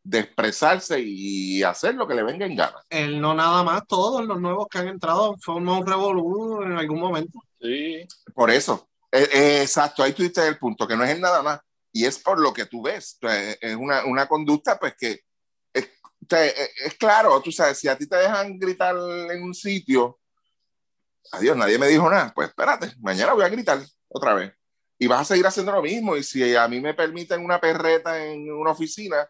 de expresarse y hacer lo que le venga en gana. Él no nada más, todos los nuevos que han entrado forman un revolú en algún momento. Sí. Por eso, eh, eh, exacto, ahí tuviste el punto, que no es él nada más, y es por lo que tú ves. Entonces, es una, una conducta pues que es claro, tú sabes, si a ti te dejan gritar en un sitio, adiós, nadie me dijo nada, pues espérate, mañana voy a gritar otra vez y vas a seguir haciendo lo mismo. Y si a mí me permiten una perreta en una oficina,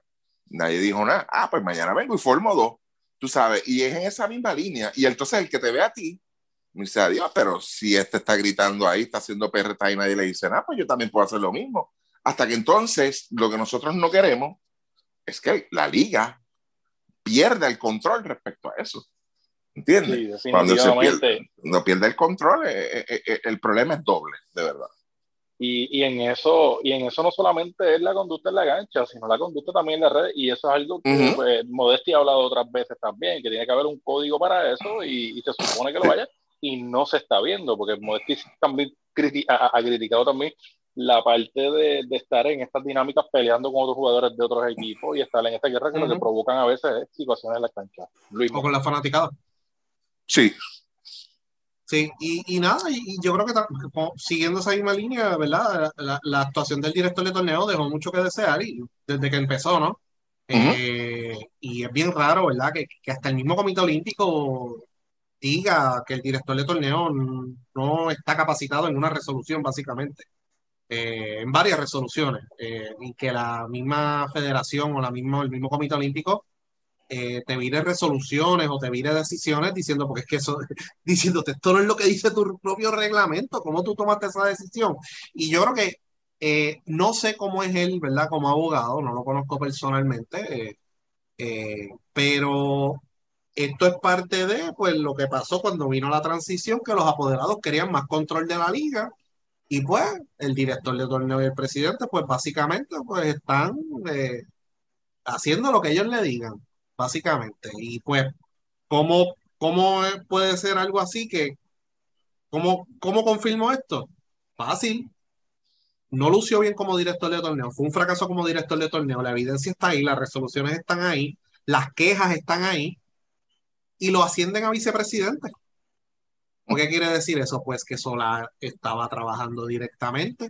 nadie dijo nada, ah, pues mañana vengo y formo dos, tú sabes, y es en esa misma línea. Y entonces el que te ve a ti me dice, adiós, pero si este está gritando ahí, está haciendo perreta y nadie le dice nada, pues yo también puedo hacer lo mismo. Hasta que entonces lo que nosotros no queremos es que la liga pierda el control respecto a eso, ¿entiendes? Sí, cuando se pierde, no pierde el control, eh, eh, el problema es doble, de verdad. Y, y, en eso, y en eso no solamente es la conducta en la cancha, sino la conducta también en la red, y eso es algo que uh-huh. pues, Modestia ha hablado otras veces también, que tiene que haber un código para eso, y, y se supone que lo vaya, y no se está viendo, porque Modestia también criti- ha, ha criticado también la parte de, de estar en estas dinámicas peleando con otros jugadores de otros equipos y estar en esta guerra que uh-huh. lo que provocan a veces es situaciones en la cancha. Luis, ¿o con la fanaticada? Sí. Sí, y, y nada, y yo creo que como, siguiendo esa misma línea, ¿verdad? La, la, la actuación del director de torneo dejó mucho que desear y desde que empezó, ¿no? Uh-huh. Eh, y es bien raro, ¿verdad? Que, que hasta el mismo Comité Olímpico diga que el director de torneo no está capacitado en una resolución, básicamente. Eh, en varias resoluciones. Eh, y que la misma federación o la misma, el mismo Comité Olímpico Eh, te vire resoluciones o te vire decisiones diciendo, porque es que eso, diciéndote, esto no es lo que dice tu propio reglamento, ¿cómo tú tomaste esa decisión? Y yo creo que, eh, no sé cómo es él, ¿verdad? Como abogado, no lo conozco personalmente, eh, eh, pero esto es parte de, pues, lo que pasó cuando vino la transición, que los apoderados querían más control de la liga, y pues, el director de torneo y el presidente, pues, básicamente, pues, están eh, haciendo lo que ellos le digan. Básicamente, y pues, ¿cómo, cómo puede ser algo así? Que ¿cómo, cómo confirmo esto? Fácil. No lució bien como director de torneo, fue un fracaso como director de torneo, la evidencia está ahí, las resoluciones están ahí, las quejas están ahí, y lo ascienden a vicepresidente. ¿Qué quiere decir eso? Pues que Solar estaba trabajando directamente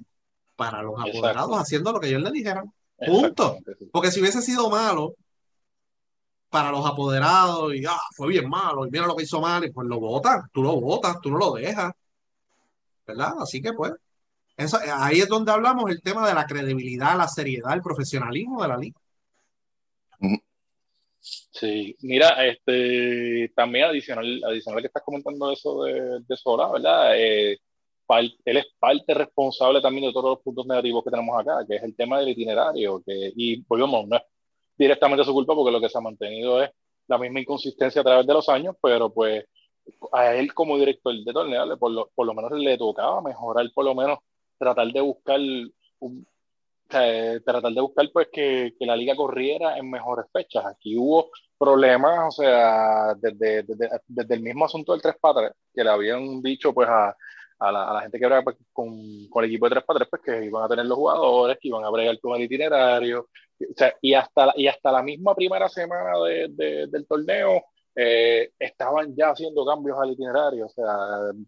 para los apoderados, haciendo lo que ellos le dijeran. Punto. Porque si hubiese sido malo para los apoderados, y ah, fue bien malo, y mira lo que hizo mal, y pues lo votas, tú lo votas, tú no lo dejas, ¿verdad? Así que pues, eso, ahí es donde hablamos el tema de la credibilidad, la seriedad, el profesionalismo de la liga. Sí, mira, este, también adicional, adicional que estás comentando eso de, de Sola, ¿verdad? Eh, él es parte responsable también de todos los puntos negativos que tenemos acá, que es el tema del itinerario, que, y volvemos, no es directamente a su culpa, porque lo que se ha mantenido es la misma inconsistencia a través de los años, pero pues a él como director de torneo, por lo, por lo menos le tocaba mejorar, por lo menos tratar de buscar un, eh, tratar de buscar pues que, que la liga corriera en mejores fechas. Aquí hubo problemas, o sea, desde, desde, desde el mismo asunto del tres por tres, que le habían dicho pues a, a, la, a la gente que brega pues, con, con el equipo de tres por tres, pues que iban a tener los jugadores, que iban a bregar con el itinerario. O sea, y, hasta, y hasta la misma primera semana de, de, del torneo eh, estaban ya haciendo cambios al itinerario, o sea,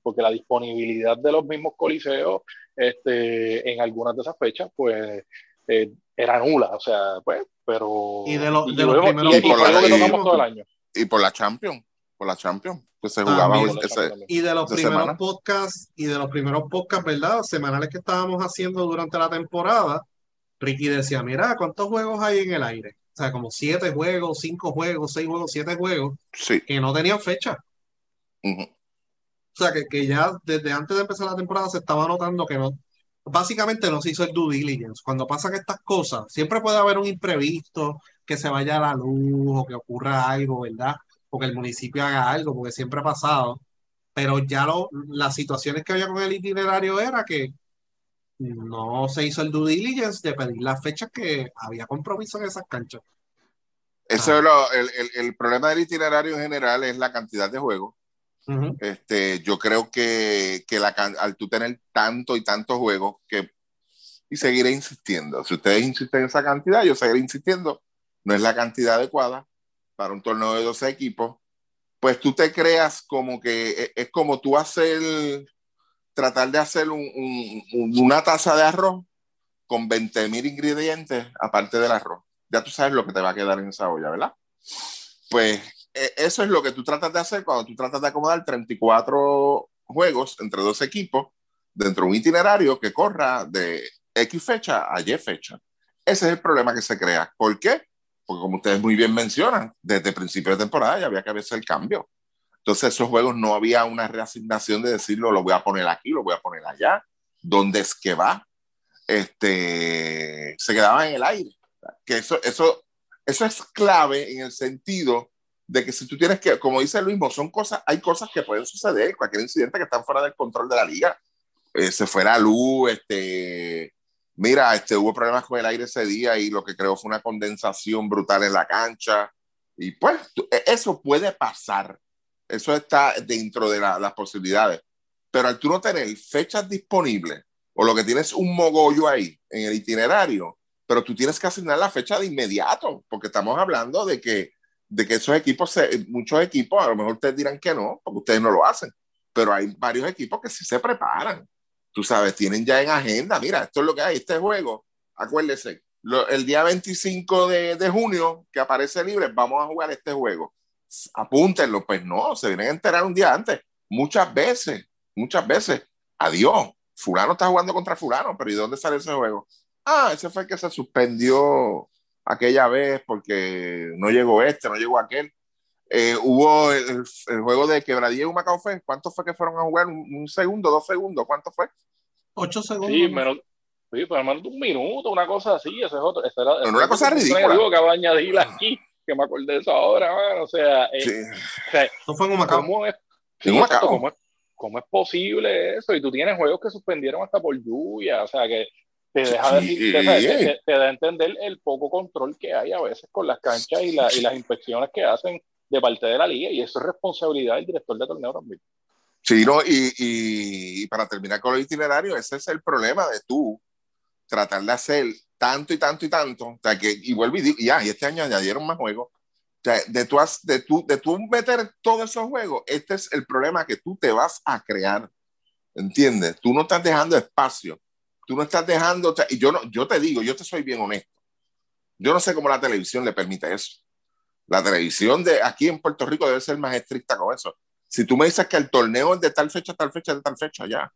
porque la disponibilidad de los mismos coliseos este, en algunas de esas fechas pues eh, era nula, o sea, pues, pero y de, lo, y de los vemos, primeros y, y por la, que tocamos y, todo el año y por la Champions por la Champions que se jugaba ah, ese, Champions. y de los primeros semana. podcasts y de los primeros podcasts, ¿verdad? Semanales que estábamos haciendo durante la temporada, Ricky decía, mira, ¿cuántos juegos hay en el aire? O sea, como siete juegos, cinco juegos, seis juegos, siete juegos, sí, que no tenían fecha. Uh-huh. O sea, que, que ya desde antes de empezar la temporada se estaba notando que no, básicamente no se hizo el due diligence. Cuando pasan estas cosas, siempre puede haber un imprevisto, que se vaya a la luz o que ocurra algo, ¿verdad? O que el municipio haga algo, porque siempre ha pasado. Pero ya lo, las situaciones que había con el itinerario era que no se hizo el due diligence de pedir las fechas que había compromiso en esas canchas. Eso es lo, el, el, el problema del itinerario en general es la cantidad de juegos. Uh-huh. Este, yo creo que, que la, al tú tener tanto y tantos juegos, que, y seguiré insistiendo, si ustedes insisten en esa cantidad, yo seguiré insistiendo, no es la cantidad adecuada para un torneo de doce equipos, pues tú te creas como que es, es como tú hacer... tratar de hacer un, un, una taza de arroz con veinte mil ingredientes aparte del arroz. Ya tú sabes lo que te va a quedar en esa olla, ¿verdad? Pues eso es lo que tú tratas de hacer cuando tú tratas de acomodar treinta y cuatro juegos entre dos equipos dentro de un itinerario que corra de X fecha a Y fecha. Ese es el problema que se crea. ¿Por qué? Porque como ustedes muy bien mencionan, desde el principio de temporada ya había que hacer el cambio. Entonces esos juegos no había una reasignación de decirlo, lo voy a poner aquí, lo voy a poner allá, ¿dónde es que va? Este, se quedaban en el aire. Que eso, eso, eso es clave en el sentido de que si tú tienes que, como dice Luis, son cosas, hay cosas que pueden suceder, cualquier incidente que están fuera del control de la liga. eh, se fue la luz, este, mira, este, hubo problemas con el aire ese día y lo que creó fue una condensación brutal en la cancha. Y pues eso puede pasar, eso está dentro de la, las posibilidades, pero al tú no tener fechas disponibles o lo que tienes un mogollo ahí en el itinerario, pero tú tienes que asignar la fecha de inmediato, porque estamos hablando de que, de que esos equipos, se, muchos equipos, a lo mejor ustedes dirán que no, porque ustedes no lo hacen, pero hay varios equipos que sí se preparan, tú sabes, tienen ya en agenda, mira, esto es lo que hay, este juego, acuérdense, el día veinticinco de, de junio que aparece libre, vamos a jugar este juego, apúntenlo. Pues no, se vienen a enterar un día antes muchas veces, muchas veces adiós, fulano está jugando contra fulano, pero ¿y dónde sale ese juego? Ah, ese fue el que se suspendió aquella vez porque no llegó este, no llegó aquel. Eh, hubo el, el juego de Quebradilla y Humacao, fue, ¿cuánto fue que fueron a jugar? ¿Un, un segundo, dos segundos? ¿Cuánto fue? Ocho segundos. Sí, menos. Sí, pero al menos de un minuto, una cosa así, ese es otro. Ese era, ese una cosa otro, ridícula. Digo, que añadirla aquí, que me acordé de eso ahora, man, o sea... Eh, sí. O sea, no fue en Humacao. ¿Cómo es, sí, Humacao. Cómo, es, ¿Cómo es posible eso? Y tú tienes juegos que suspendieron hasta por lluvia, o sea, que te deja, sí, decir, sí. Te, te, te da a entender el poco control que hay a veces con las canchas y, la, y las inspecciones que hacen de parte de la liga, y eso es responsabilidad del director de torneo también. Sí, no, y, y, y para terminar con el itinerario, ese es el problema de tú tratar de hacer tanto y tanto y tanto, o sea, que, y vuelvo y digo, ya, y este año añadieron más juegos, o sea, de tú, de tú, de tú meter todos esos juegos, este es el problema que tú te vas a crear, ¿entiendes? Tú no estás dejando espacio, tú no estás dejando, o sea, y yo, no, yo te digo, yo te soy bien honesto, yo no sé cómo la televisión le permite eso, la televisión de aquí en Puerto Rico debe ser más estricta con eso. Si tú me dices que el torneo es de tal fecha, tal fecha, de tal fecha, ya,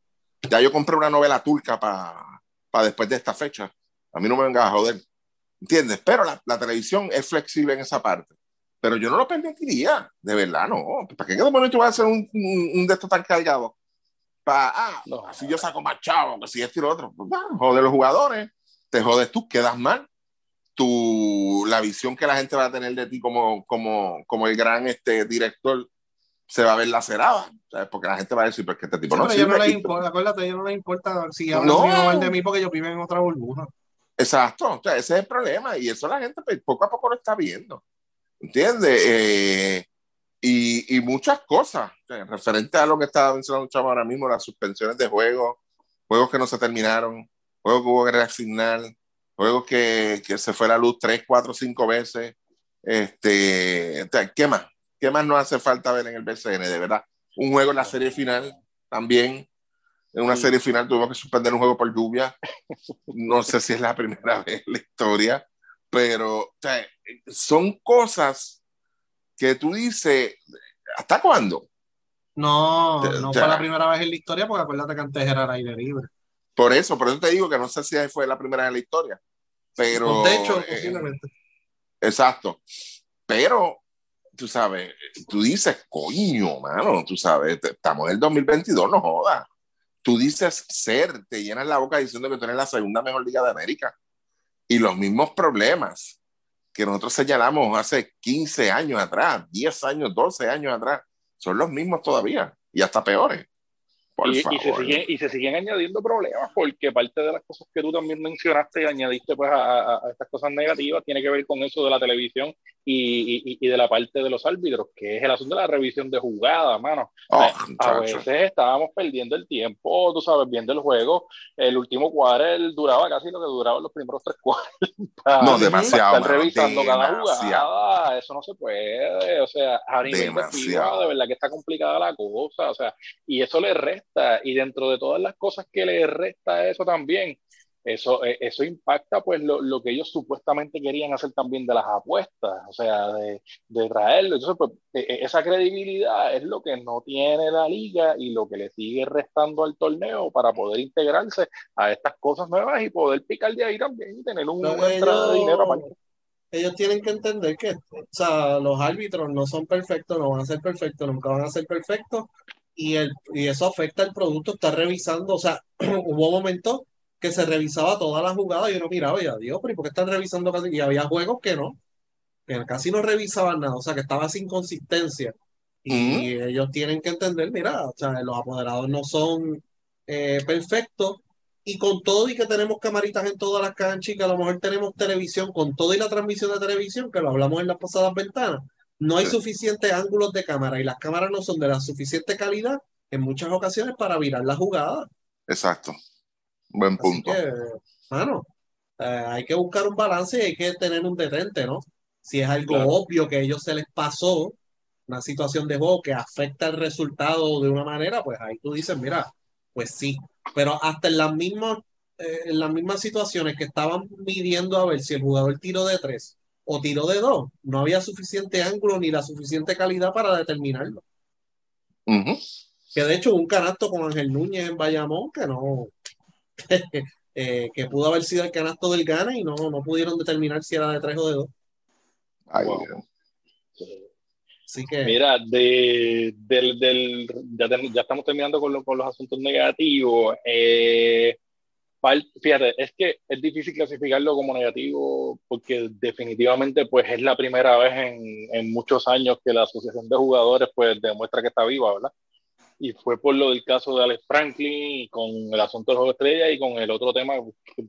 ya yo compré una novela turca para para después de esta fecha, a mí no me vengas a joder, ¿entiendes? Pero la, la televisión es flexible en esa parte, pero yo no lo permitiría, de verdad, no, ¿para qué demonios tú vas a hacer un, un, un de estos tan cargado? Para, ah, no, si yo saco más chavo, que si esto y lo otro, pues, ah, jode los jugadores, te jodes tú, quedas mal, tú, la visión que la gente va a tener de ti como, como, como el gran este, director, se va a ver lacerada, ¿sabes? Porque la gente va a decir, pero que este tipo sí, no sirve. Yo no les importa, acuérdate, yo no les importa si hablan no. mal de mí porque yo vivo en otra burbuja. Exacto, o sea, ese es el problema y eso la gente poco a poco lo está viendo, ¿entiendes? Eh, y, y muchas cosas, o sea, referente a lo que estaba mencionando Chavo ahora mismo, las suspensiones de juegos, juegos que no se terminaron, juegos que hubo que reasignar, juegos que, que se fue la luz tres, cuatro, cinco veces, este, o sea, ¿qué más? ¿Qué más nos hace falta ver en el B C N, de verdad? Un juego en la serie final también. En una sí. serie final tuvimos que suspender un juego por lluvia. No sé si es la primera vez en la historia, pero o sea, son cosas que tú dices, ¿hasta cuándo? No, o sea, no fue la primera vez en la historia, porque acuérdate que antes era al aire libre. Por eso, por eso te digo que no sé si fue la primera vez en la historia. Pero, de hecho, eh, posiblemente. Exacto. Pero... tú sabes, tú dices, coño, mano, tú sabes, estamos en el dos mil veintidós, no jodas. Tú dices ser, te llenas la boca diciendo que tú eres la segunda mejor liga de América. Y los mismos problemas que nosotros señalamos hace quince años atrás, diez años, doce años atrás, son los mismos todavía, y hasta peores. Por y, favor. Y, se siguen, y se siguen añadiendo problemas, porque parte de las cosas que tú también mencionaste y añadiste pues a, a estas cosas negativas tiene que ver con eso de la televisión y, y, y de la parte de los árbitros, que es el asunto de la revisión de jugada, mano. Oh, a veces estábamos perdiendo el tiempo, tú sabes, viendo el juego, el último cuadro duraba casi lo que duraban los primeros tres cuartos. No, demasiado. Estar revisando demasiado. Cada jugada, eso no se puede, o sea, a nivel demasiado. De verdad que está complicada la cosa, o sea, y eso le resta. Y dentro de todas las cosas que le resta eso también, eso, eso impacta pues lo, lo que ellos supuestamente querían hacer también de las apuestas, o sea, de, de traerlo. Entonces, pues, esa credibilidad es lo que no tiene la liga y lo que le sigue restando al torneo para poder integrarse a estas cosas nuevas y poder picar de ahí también y tener una entrada de dinero para ellos. Ellos tienen que entender que, o sea, los árbitros no son perfectos, no van a ser perfectos, nunca van a ser perfectos. Y, el, y eso afecta al producto, está revisando, o sea, hubo momentos que se revisaba toda la jugada y uno miraba y adiós, pero ¿por qué están revisando casi? Y había juegos que no, que casi no revisaban nada, o sea, que estaba sin consistencia. Y, ¿Mm? y ellos tienen que entender, mira, o sea, los apoderados no son eh, perfecto. Y con todo y que tenemos camaritas en todas las canchas y que a lo mejor tenemos televisión, con todo y la transmisión de televisión, que lo hablamos en las pasadas ventanas, no hay suficientes ángulos de cámara y las cámaras no son de la suficiente calidad en muchas ocasiones para virar la jugada. Exacto. Buen punto. Así que, mano, eh, hay que buscar un balance y hay que tener un detente, ¿no? Si es algo claro. obvio que a ellos se les pasó, una situación de juego que afecta el resultado de una manera, pues ahí tú dices, mira, pues sí. Pero hasta en las mismas, eh, en las mismas situaciones que estaban midiendo a ver si el jugador tiró de tres o tiró de dos, no había suficiente ángulo ni la suficiente calidad para determinarlo. Uh-huh. Que de hecho un canasto con Ángel Núñez en Bayamón que no... eh, que pudo haber sido el canasto del Gana y no, no pudieron determinar si era de tres o de dos. Ay, wow. Así que... Mira, de, del, del, ya, te, ya estamos terminando con, lo, con los asuntos negativos. Eh, pal, fíjate, es que es difícil clasificarlo como negativo porque definitivamente pues, es la primera vez en, en muchos años que la asociación de jugadores pues, demuestra que está viva, ¿verdad? Y fue por lo del caso de Alex Franklin, con el asunto del juego estrella y con el otro tema de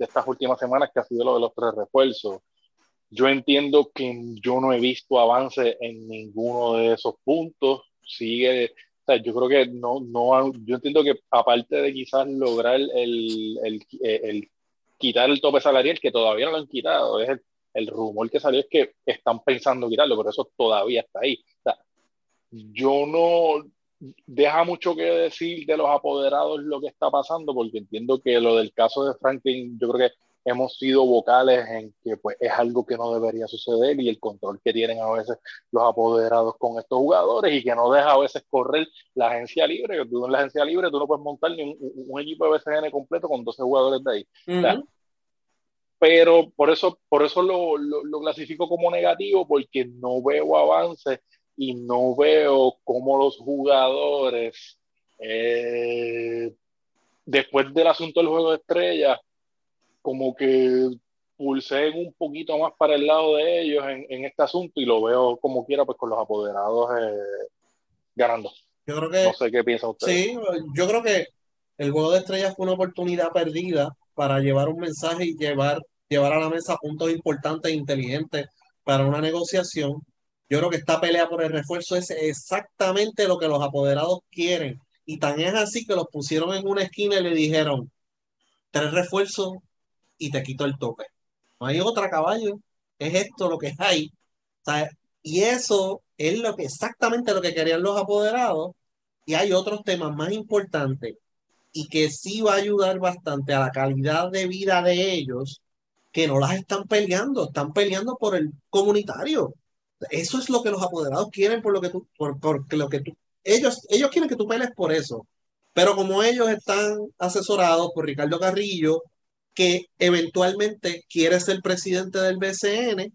estas últimas semanas que ha sido lo de los tres refuerzos. Yo entiendo que yo no he visto avance en ninguno de esos puntos. Sigue, o sea, yo creo que no, no, yo entiendo que aparte de quizás lograr el, el, el, el quitar el tope salarial, que todavía no lo han quitado, es el, el rumor que salió es que están pensando quitarlo, pero eso todavía está ahí. O sea, yo no... deja mucho que decir de los apoderados lo que está pasando, porque entiendo que lo del caso de Franklin, yo creo que hemos sido vocales en que pues, es algo que no debería suceder y el control que tienen a veces los apoderados con estos jugadores y que no deja a veces correr la agencia libre, que tú en la agencia libre tú no puedes montar ni un, un equipo de B C N completo con doce jugadores de ahí. Uh-huh. O sea, pero por eso, por eso lo, lo, lo clasifico como negativo, porque no veo avances y no veo cómo los jugadores, eh, después del asunto del juego de estrellas, como que pulseen un poquito más para el lado de ellos en, en este asunto, y lo veo como quiera, pues con los apoderados eh, ganando. Yo creo que, no sé qué piensa usted. Sí, yo creo que el juego de estrellas fue una oportunidad perdida para llevar un mensaje y llevar, llevar a la mesa puntos importantes e inteligentes para una negociación. Yo creo que esta pelea por el refuerzo es exactamente lo que los apoderados quieren. Y tan es así que los pusieron en una esquina y le dijeron, tres refuerzos y te quito el tope. No hay otra, caballo. Es esto lo que hay. O sea, y eso es lo que, exactamente lo que querían los apoderados. Y hay otros temas más importantes y que sí va a ayudar bastante a la calidad de vida de ellos, que no las están peleando. Están peleando por el comunitario. Eso es lo que los apoderados quieren, por lo que tú, por, por lo que tú, ellos, ellos quieren que tú pelees por eso. Pero como ellos están asesorados por Ricardo Carrillo, que eventualmente quiere ser presidente del B C N,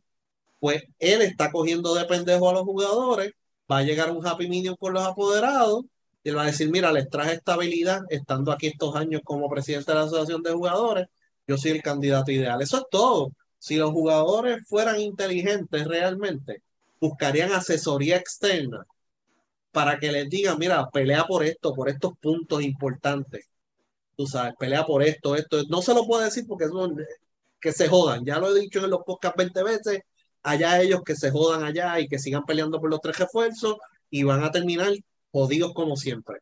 pues él está cogiendo de pendejo a los jugadores, va a llegar un happy medium con los apoderados, y él va a decir, mira, les traje estabilidad estando aquí estos años como presidente de la asociación de jugadores, yo soy el candidato ideal. Eso es todo. Si los jugadores fueran inteligentes realmente, buscarían asesoría externa para que les digan, mira, pelea por esto, por estos puntos importantes. Tú sabes, pelea por esto, esto. No se lo puedo decir porque es donde, que se jodan. Ya lo he dicho en los podcasts veinte veces. Allá ellos que se jodan allá y que sigan peleando por los tres refuerzos y van a terminar jodidos como siempre.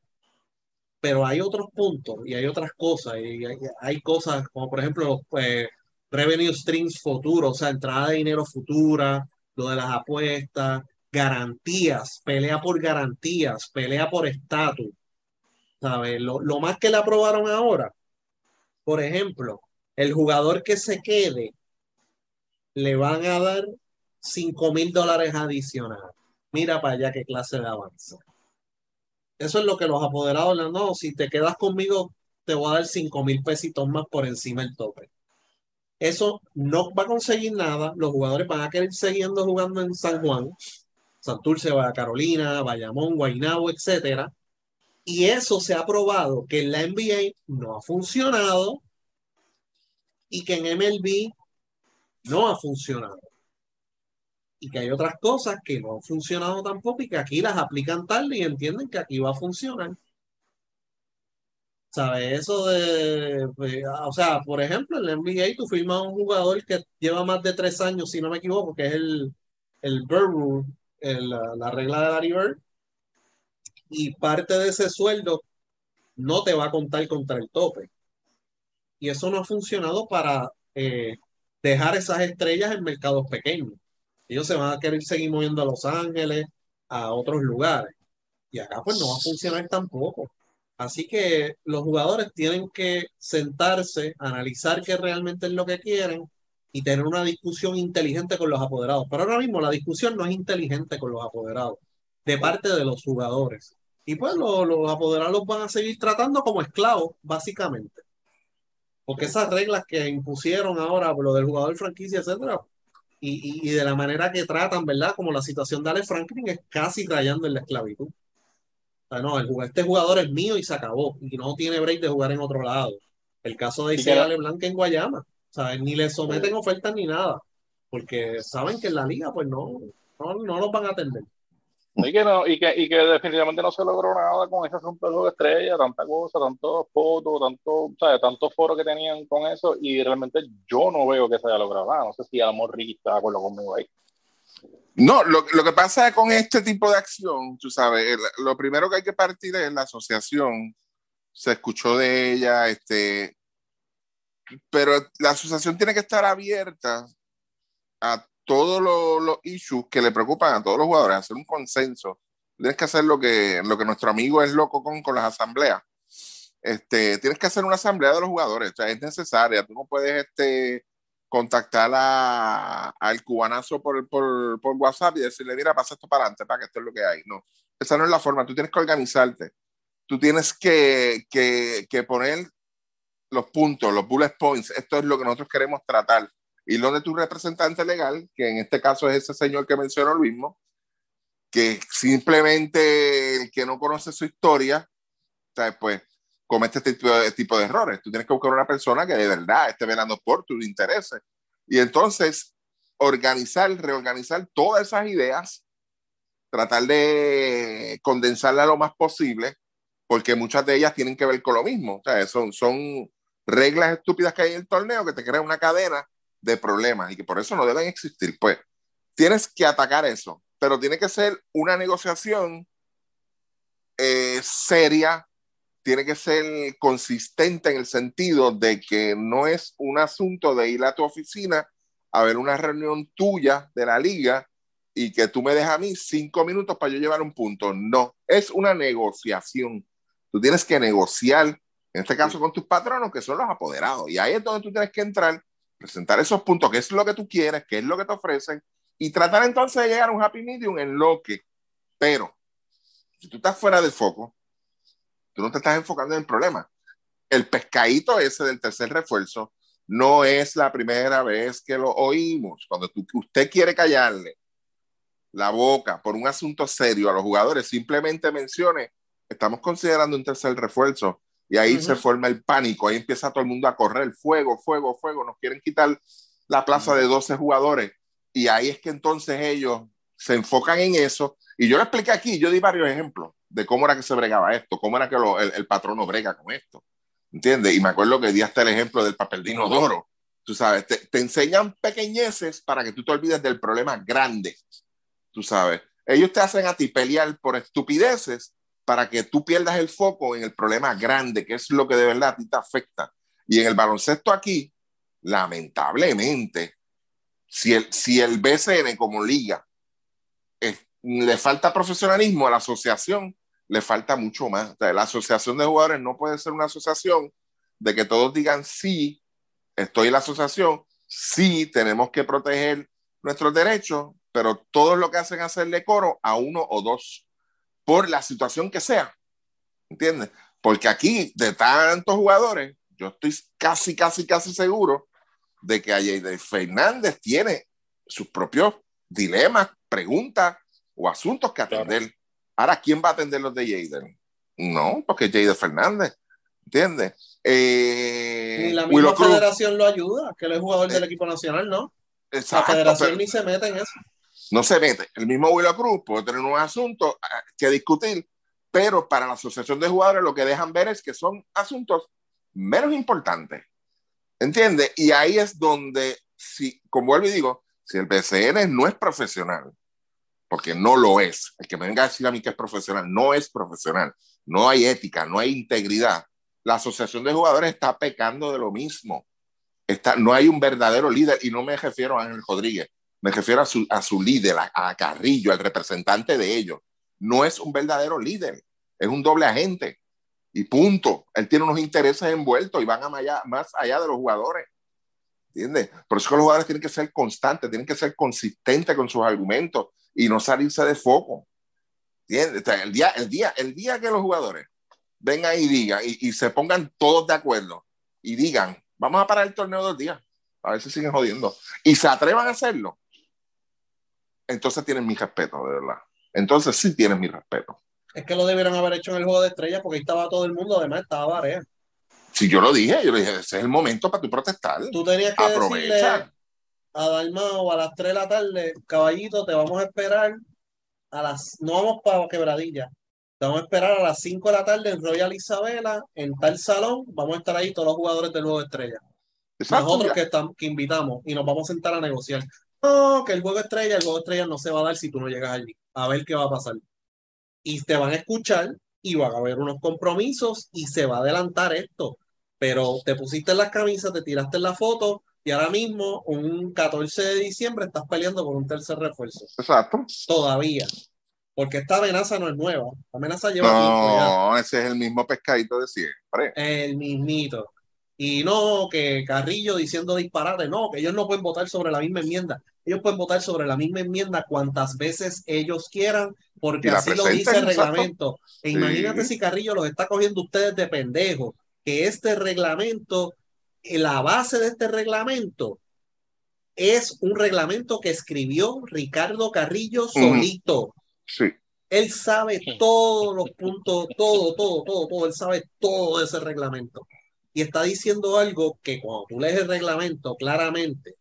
Pero hay otros puntos y hay otras cosas. Y hay, hay cosas como, por ejemplo, los... Eh, revenue streams futuros, o sea, entrada de dinero futura, lo de las apuestas, garantías, pelea por garantías, pelea por estatus, ¿sabes? Lo, lo más que le aprobaron ahora, por ejemplo, el jugador que se quede, le van a dar cinco mil dólares adicionales. Mira para allá qué clase de avance. Eso es lo que los apoderados le dan. No, si te quedas conmigo, te voy a dar cinco mil pesitos más por encima del tope. Eso no va a conseguir nada. Los jugadores van a querer seguir jugando en San Juan, Santurce, Carolina, Bayamón, Guaynabo, etcétera. Y eso se ha probado que en la N B A no ha funcionado y que en M L B no ha funcionado. Y que hay otras cosas que no han funcionado tampoco y que aquí las aplican tarde y entienden que aquí va a funcionar. O ¿Sabes? Eso de, pues, o sea, por ejemplo, en el N B A tú firmas a un jugador que lleva más de tres años, si no me equivoco, que es el, el Bird Rule, el, la, la regla de Larry Bird, y parte de ese sueldo no te va a contar contra el tope. Y eso no ha funcionado para eh, dejar esas estrellas en mercados pequeños. Ellos se van a querer seguir moviendo a Los Ángeles, a otros lugares. Y acá pues no va a funcionar tampoco. Así que los jugadores tienen que sentarse, analizar qué realmente es lo que quieren y tener una discusión inteligente con los apoderados. Pero ahora mismo la discusión no es inteligente con los apoderados, de parte de los jugadores. Y pues los, los apoderados los van a seguir tratando como esclavos, básicamente. Porque esas reglas que impusieron ahora, lo del jugador franquicia, etcétera, y, y, y de la manera que tratan, ¿verdad? Como la situación de Alex Franklin es casi rayando en la esclavitud. Ah, no, el, este jugador es mío y se acabó, y no tiene break de jugar en otro lado. El caso de Isabel Blanca en Guayama, ¿sabes? Ni le someten ofertas ni nada, porque saben que en la liga pues no, no, no los van a atender. Y que, no, y, que, y que definitivamente no se logró nada con ese asunto de juego de estrella, tanta cosa, tantas fotos, tanto, ¿sabes? Tantos foros que tenían con eso, y realmente yo no veo que se haya logrado nada. No sé si a lo mejor Ricky está de acuerdo conmigo ahí. No, lo, lo que pasa con este tipo de acción, tú sabes, el, lo primero que hay que partir es la asociación. Se escuchó de ella, este, pero la asociación tiene que estar abierta a todos los, los issues que le preocupan a todos los jugadores, hacer un consenso. Tienes que hacer lo que, lo que nuestro amigo es loco con, con las asambleas. Este, tienes que hacer una asamblea de los jugadores, o sea, es necesaria. Tú no puedes, este... contactar a, al cubanazo por, por, por WhatsApp y decirle, mira, pasa esto para adelante, para que esto es lo que hay. No, esa no es la forma. Tú tienes que organizarte. Tú tienes que, que, que poner los puntos, los bullet points. Esto es lo que nosotros queremos tratar. Y lo de tu representante legal, que en este caso es ese señor que mencionó Luis, ¿no? Que simplemente el que no conoce su historia, pues comete este tipo, de, tipo de errores. Tú tienes que buscar una persona que de verdad esté velando por tus intereses. Y entonces, organizar, reorganizar todas esas ideas, tratar de condensarlas lo más posible, porque muchas de ellas tienen que ver con lo mismo. O sea, son, son reglas estúpidas que hay en el torneo que te crean una cadena de problemas y que por eso no deben existir. Pues, tienes que atacar eso, pero tiene que ser una negociación eh, seria. Tiene que ser consistente en el sentido de que no es un asunto de ir a tu oficina a ver una reunión tuya de la liga y que tú me dejas a mí cinco minutos para yo llevar un punto. No, es una negociación. Tú tienes que negociar, en este caso con tus patronos, que son los apoderados. Y ahí es donde tú tienes que entrar, presentar esos puntos, qué es lo que tú quieres, qué es lo que te ofrecen, y tratar entonces de llegar a un happy medium en lo que. Pero, si tú estás fuera del foco, tú no te estás enfocando en el problema. El pescadito ese del tercer refuerzo no es la primera vez que lo oímos. Cuando tú, usted quiere callarle la boca por un asunto serio a los jugadores, simplemente mencione, estamos considerando un tercer refuerzo, y ahí uh-huh. se forma el pánico, ahí empieza todo el mundo a correr, fuego, fuego, fuego, nos quieren quitar la plaza uh-huh. de doce jugadores, y ahí es que entonces ellos se enfocan en eso, y yo lo expliqué aquí, yo di varios ejemplos de cómo era que se bregaba esto, cómo era que lo, el, el patrono brega con esto, ¿entiendes? Y me acuerdo que di hasta el ejemplo del papel de inodoro, tú sabes, te, te enseñan pequeñeces para que tú te olvides del problema grande, tú sabes. Ellos te hacen a ti pelear por estupideces para que tú pierdas el foco en el problema grande, que es lo que de verdad a ti te afecta. Y en el baloncesto aquí, lamentablemente, si el, si el B C N como liga es, le falta profesionalismo, a la asociación le falta mucho más. O sea, la asociación de jugadores no puede ser una asociación de que todos digan sí, estoy en la asociación, sí, tenemos que proteger nuestros derechos, pero todos lo que hacen es hacerle coro a uno o dos por la situación que sea, ¿entiendes? Porque aquí, de tantos jugadores, yo estoy casi, casi, casi seguro de que Jader Fernández tiene sus propios dilemas, preguntas o asuntos que atender. Claro. Ahora, ¿quién va a atender los de Jader? No, porque Jader Fernández, ¿entiendes? Eh, y la misma Wilo federación Cruz lo ayuda, que él es jugador eh, del equipo nacional, ¿no? Exacto, la federación pero, ni se mete en eso. No se mete. El mismo Wilo Cruz puede tener un asunto que discutir, pero para la asociación de jugadores lo que dejan ver es que son asuntos menos importantes, ¿entiendes? Y ahí es donde, si, como vuelvo y digo, si el B C N no es profesional, porque no lo es, el que me venga a decir a mí que es profesional, no es profesional, no hay ética, no hay integridad, la asociación de jugadores está pecando de lo mismo. Está, no hay un verdadero líder, y no me refiero a Ángel Rodríguez, me refiero a su, a su líder, a, a Carrillo, al representante de ellos. No es un verdadero líder, es un doble agente, y punto. Él tiene unos intereses envueltos y van a maya, más allá de los jugadores, ¿entiendes? Por eso los jugadores tienen que ser constantes, tienen que ser consistentes con sus argumentos y no salirse de foco, ¿entiendes? O sea, el, día, el, día, el día que los jugadores vengan y digan, y, y se pongan todos de acuerdo y digan, vamos a parar el torneo dos días, a ver si siguen jodiendo, y se atrevan a hacerlo, entonces tienen mi respeto, de verdad. Entonces sí tienen mi respeto. Es que lo debieron haber hecho en el juego de estrellas, porque ahí estaba todo el mundo, además estaba Barea. Sí, yo lo dije, yo le dije, ese es el momento para tú protestar. Tú tenías que Aprovecha. decirle a Dalmao a las tres de la tarde, caballito, te vamos a esperar, a las, no vamos para Quebradilla, te vamos a esperar a las cinco de la tarde en Royal Isabela, en tal salón, vamos a estar ahí todos los jugadores del juego de estrella. Exacto, Nosotros que, estamos, que invitamos, y nos vamos a sentar a negociar. No, que el juego de estrella, el juego de estrella no se va a dar si tú no llegas allí. A ver qué va a pasar. Y te van a escuchar y van a haber unos compromisos y se va a adelantar esto. Pero te pusiste en las camisas, te tiraste en la foto y ahora mismo, un catorce de diciembre, estás peleando por un tercer refuerzo. Exacto. Todavía. Porque esta amenaza no es nueva. La amenaza lleva no, tiempo ya. No, ese es el mismo pescadito de siempre. El mismito. Y no, que Carrillo diciendo disparate, no, que ellos no pueden votar sobre la misma enmienda. Ellos pueden votar sobre la misma enmienda cuantas veces ellos quieran, porque así lo dice el reglamento. E imagínate si Carrillo los está cogiendo ustedes de pendejo, que este reglamento, la base de este reglamento, es un reglamento que escribió Ricardo Carrillo solito. Sí. Él sabe todos los puntos, todo, todo, todo, todo, él sabe todo de ese reglamento. Y está diciendo algo que cuando tú lees el reglamento claramente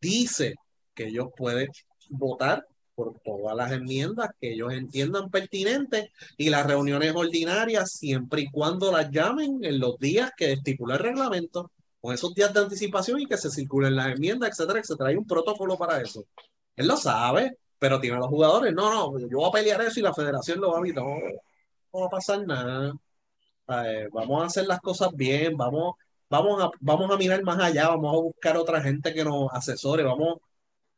dice que ellos pueden votar por todas las enmiendas que ellos entiendan pertinentes y las reuniones ordinarias siempre y cuando las llamen en los días que estipula el reglamento, con esos días de anticipación y que se circulen las enmiendas, etcétera, etcétera. Hay un protocolo para eso. Él lo sabe, pero tiene a los jugadores. No, no, yo voy a pelear eso y la federación lo va a evitar. No, no va a pasar nada. Ver, vamos a hacer las cosas bien, vamos, vamos, a, vamos a mirar más allá, vamos a buscar otra gente que nos asesore, vamos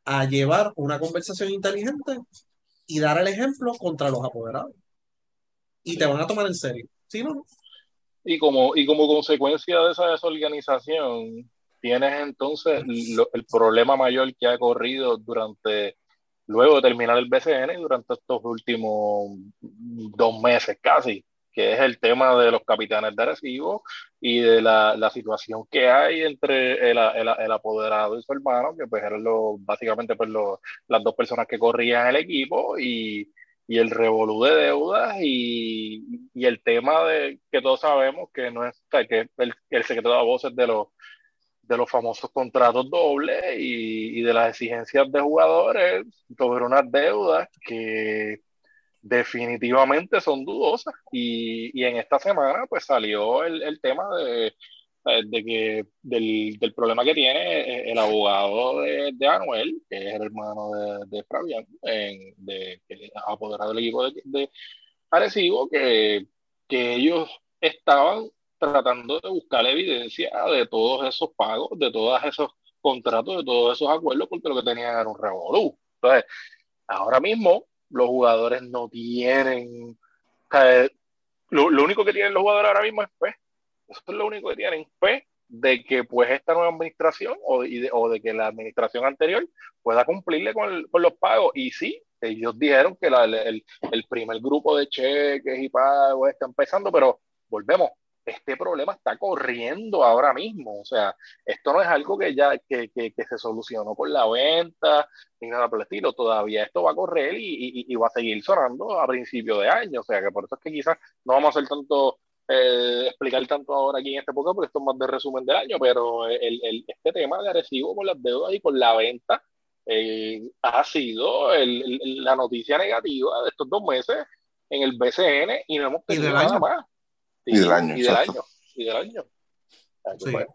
a llevar una conversación inteligente y dar el ejemplo contra los apoderados. Y te van a tomar en serio, ¿sí o no? Y como, y como consecuencia de esa desorganización, tienes entonces lo, el problema mayor que ha corrido durante, luego de terminar el B C N, durante estos últimos dos meses casi, que es el tema de los capitanes de Arecibo y de la, la situación que hay entre el, el, el apoderado y su hermano, que pues eran los, básicamente pues los, las dos personas que corrían el equipo, y, y el revolú de deudas y, y el tema de que todos sabemos que no es que el, el secreto a voces de los de los famosos contratos dobles y, y de las exigencias de jugadores sobre unas deudas que definitivamente son dudosas, y, y en esta semana pues salió el, el tema de, de que del, del problema que tiene el abogado de, de Anuel, que es el hermano de, de Fabián, de, de, de apoderado del equipo de, de Arecibo, que, que ellos estaban tratando de buscar evidencia de todos esos pagos, de todos esos contratos, de todos esos acuerdos, porque lo que tenían era un revolú. Entonces, ahora mismo los jugadores no tienen, o sea, lo, lo único que tienen los jugadores ahora mismo es fe. Eso es lo único que tienen, fe de que pues esta nueva administración o, y de, o de que la administración anterior pueda cumplirle con, el, con los pagos. Y sí, ellos dijeron que la, el, el primer grupo de cheques y pagos está empezando, pero volvemos, este problema está corriendo ahora mismo. O sea, esto no es algo que ya que, que, que se solucionó con la venta ni nada por el estilo. Todavía esto va a correr y, y, y va a seguir sonando a principio de año. O sea, que por eso es que quizás no vamos a hacer tanto, eh, explicar tanto ahora aquí en este podcast, porque esto es más de resumen del año, pero el, el, este tema de Arecibo con las deudas y con la venta eh, ha sido el, el, la noticia negativa de estos dos meses. en el B C N y no hemos perdido nada más. Y, y del año. Y del año. Y del año. Sí. Bueno.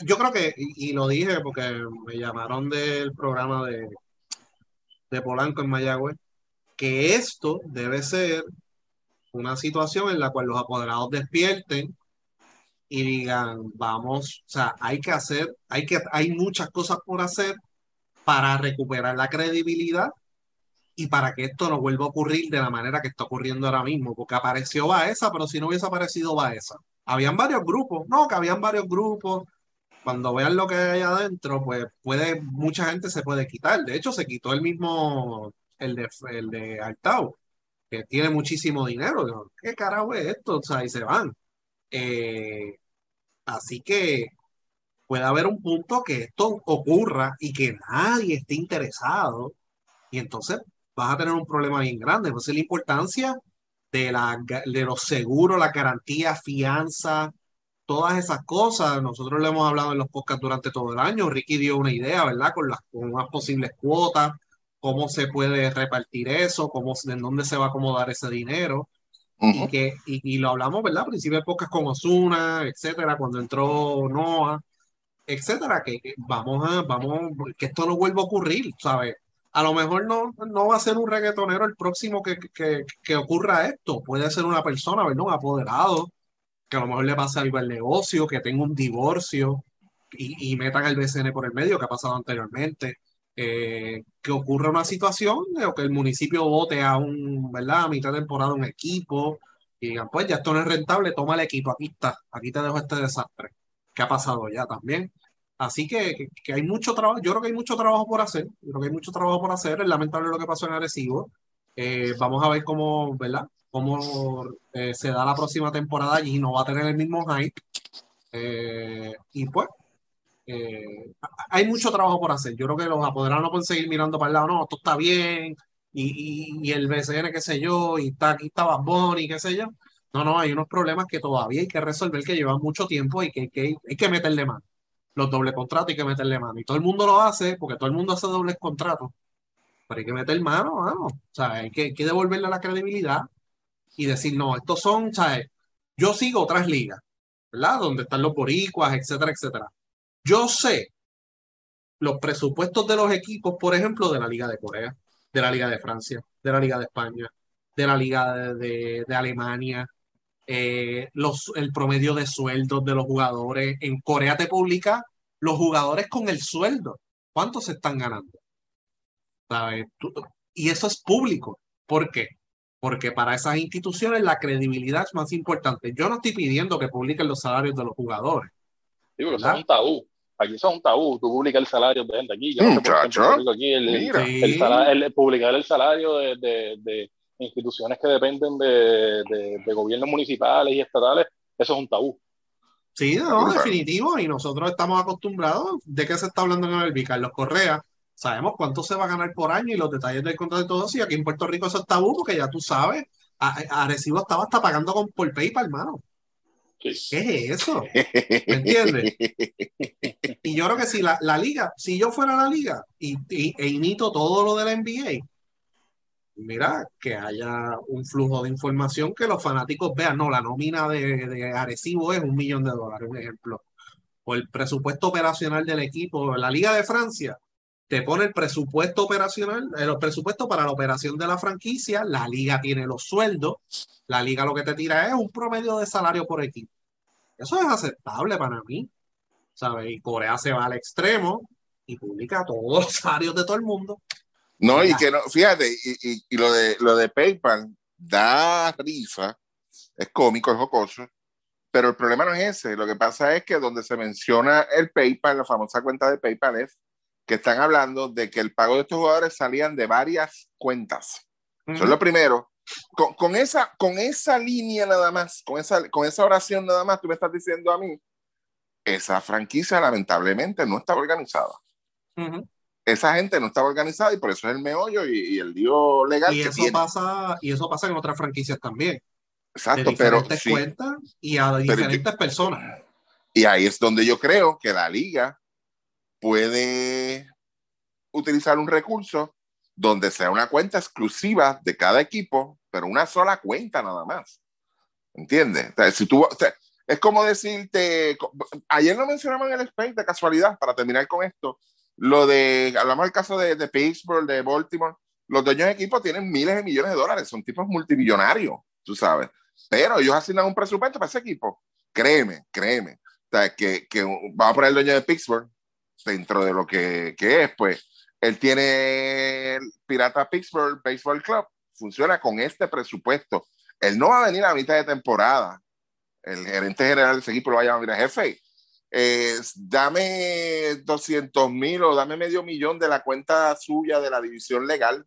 Yo creo que, y, y lo dije porque me llamaron del programa de, de Polanco en Mayagüez, que esto debe ser una situación en la cual los apoderados despierten y digan, vamos, o sea, hay que hacer, hay que, hay muchas cosas por hacer para recuperar la credibilidad y para que esto no vuelva a ocurrir de la manera que está ocurriendo ahora mismo, porque apareció Baeza, pero si no hubiese aparecido Baeza, habían varios grupos, no, que habían varios grupos, cuando vean lo que hay adentro, pues puede, mucha gente se puede quitar, de hecho se quitó el mismo, el de, el de Altao, que tiene muchísimo dinero, digo, ¿qué carajo es esto? O sea, y se van. Eh, así que puede haber un punto que esto ocurra y que nadie esté interesado y entonces vas a tener un problema bien grande. Entonces la importancia de, la, de los seguros, la garantía, fianza, todas esas cosas, nosotros lo hemos hablado en los podcasts durante todo el año. Ricky dio una idea, ¿verdad? Con las, con unas posibles cuotas, cómo se puede repartir eso, cómo, en dónde se va a acomodar ese dinero. Uh-huh. Y, que, y, y lo hablamos, ¿verdad? Al principio de podcast con Osuna, etcétera, cuando entró Noah, etcétera, que, que vamos a, vamos, que esto no vuelva a ocurrir, ¿sabes? A lo mejor no, no va a ser un reggaetonero el próximo que, que, que ocurra esto, puede ser una persona, ¿verdad? Un apoderado, que a lo mejor le pase algo al negocio, que tenga un divorcio y, y metan al B C N por el medio, que ha pasado anteriormente. Eh, que ocurra una situación o que el municipio vote a un, ¿verdad? A mitad de temporada un equipo y digan, pues ya esto no es rentable, toma el equipo, aquí está, aquí te dejo este desastre, que ha pasado ya también. Así que, que, que hay mucho trabajo, yo creo que hay mucho trabajo por hacer, yo creo que hay mucho trabajo por hacer, es lamentable lo que pasó en Arecibo. Eh, vamos a ver cómo, ¿verdad? Cómo eh, se da la próxima temporada allí, no va a tener el mismo hype. Eh, y pues, Eh, hay mucho trabajo por hacer. Yo creo que los apoderados no pueden seguir mirando para el lado, no, esto está bien, y, y, y el B C N, qué sé yo, y está, aquí está Bad Bunny, qué sé yo. No, no, hay unos problemas que todavía hay que resolver, que llevan mucho tiempo y que, que hay que meterle mano. Los dobles contratos hay que meterle mano. Y todo el mundo lo hace, porque todo el mundo hace dobles contratos. Pero hay que meter mano, mano. O sea, hay que, hay que devolverle la credibilidad y decir, no, estos son, ¿sabes? Yo sigo otras ligas, ¿verdad? Donde están los boricuas, etcétera, etcétera. Yo sé los presupuestos de los equipos, por ejemplo, de la Liga de Corea, de la Liga de Francia, de la Liga de España, de la Liga de, de, de Alemania, eh, los, el promedio de sueldos de los jugadores. En Corea te publica los jugadores con el sueldo. ¿Cuánto se están ganando? ¿Sabes? Tú, y eso es público. ¿Por qué? Porque para esas instituciones la credibilidad es más importante. Yo no estoy pidiendo que publiquen los salarios de los jugadores. Sí, pero son un tabú. Aquí son un tabú, tú publicas el salario de gente aquí, yo no sé aquí el, el, el, salario, el publicar el salario de, de, de instituciones que dependen de, de, de gobiernos municipales y estatales, eso es un tabú. Sí, no, definitivo, y nosotros estamos acostumbrados de qué se está hablando en el B I C A. Los Correa, sabemos cuánto se va a ganar por año y los detalles del contrato y todo eso, y aquí en Puerto Rico eso es tabú, porque ya tú sabes, Arecibo estaba hasta pagando con por PayPal, hermano. ¿Qué es eso? ¿Me entiendes? Y yo creo que si la, la liga, si yo fuera la liga y, y, e imito todo lo de la N B A, mira, que haya un flujo de información que los fanáticos vean, no, la nómina de, de Arecibo es un millón de dólares, un ejemplo. O el presupuesto operacional del equipo, la Liga de Francia te pone el presupuesto operacional, el presupuesto para la operación de la franquicia, la liga tiene los sueldos, la liga lo que te tira es un promedio de salario por equipo. Eso es aceptable para mí, ¿sabes? Y Corea se va al extremo y publica todos los salarios de todo el mundo. No, y, y que no, fíjate, y, y, y lo de lo de PayPal da risa, es cómico, es jocoso, pero el problema no es ese, lo que pasa es que donde se menciona el PayPal, la famosa cuenta de PayPal es que están hablando de que el pago de estos jugadores salían de varias cuentas. Uh-huh. Eso es lo primero. Con, con, esa, con esa línea nada más, con esa, con esa oración nada más, tú me estás diciendo a mí, esa franquicia lamentablemente no estaba organizada. Uh-huh. Esa gente no estaba organizada y por eso es el meollo y, y el lío legal y que eso tiene. Pasa, y eso pasa en otras franquicias también. Exacto, pero... De diferentes pero, cuentas sí, y a diferentes yo, personas. Y ahí es donde yo creo que la liga puede utilizar un recurso donde sea una cuenta exclusiva de cada equipo pero una sola cuenta nada más. ¿Entiendes? O sea, si tú, o sea, es como decirte, ayer lo mencionaban en el Space de casualidad, para terminar con esto, lo de, hablamos del caso de, de Pittsburgh, de Baltimore, los dueños de equipo tienen miles de millones de dólares, son tipos multimillonarios, tú sabes, pero ellos asignan un presupuesto para ese equipo, créeme, créeme, o sea, que, que vamos a poner el dueño de Pittsburgh, dentro de lo que, que es, pues, él tiene el Pirata Pittsburgh Baseball Club, funciona con este presupuesto, él no va a venir a mitad de temporada, el gerente general de ese equipo lo va a llamar, mira, jefe, eh, dame doscientos mil o dame medio millón de la cuenta suya de la división legal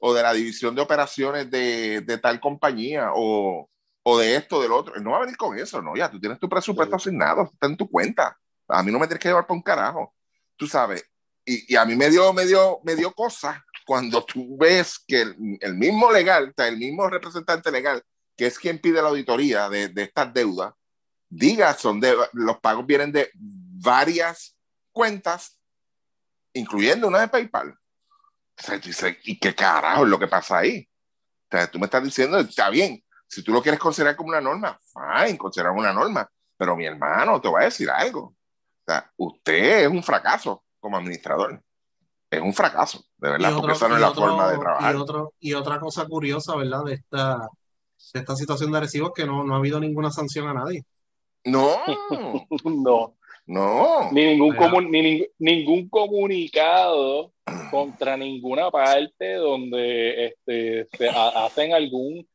o de la división de operaciones de, de tal compañía o, o de esto, del otro. Él no va a venir con eso, no, ya, tú tienes tu presupuesto sí. asignado, está en tu cuenta. A mí no me tienes que llevar por un carajo, tú sabes. Y, y a mí me dio, me dio, me dio cosas cuando tú ves que el, el mismo legal, el mismo representante legal, que es quien pide la auditoría de, de estas deudas, diga, son de, los pagos vienen de varias cuentas, incluyendo una de PayPal. O sea, dice, ¿y qué carajo es lo que pasa ahí? O sea, tú me estás diciendo, está bien, si tú lo quieres considerar como una norma, fine, considerar una norma, pero mi hermano te va a decir algo. O sea, usted es un fracaso como administrador. Es un fracaso, de verdad, otro, porque esa no es la otro, forma de trabajar. Y, otro, y otra cosa curiosa, ¿verdad?, de esta... de esta situación de Arecibo es que no, no ha habido ninguna sanción a nadie. No, no, no. Ni ningún, comun, ni ning, ningún comunicado contra ninguna parte donde este, se a, hacen algún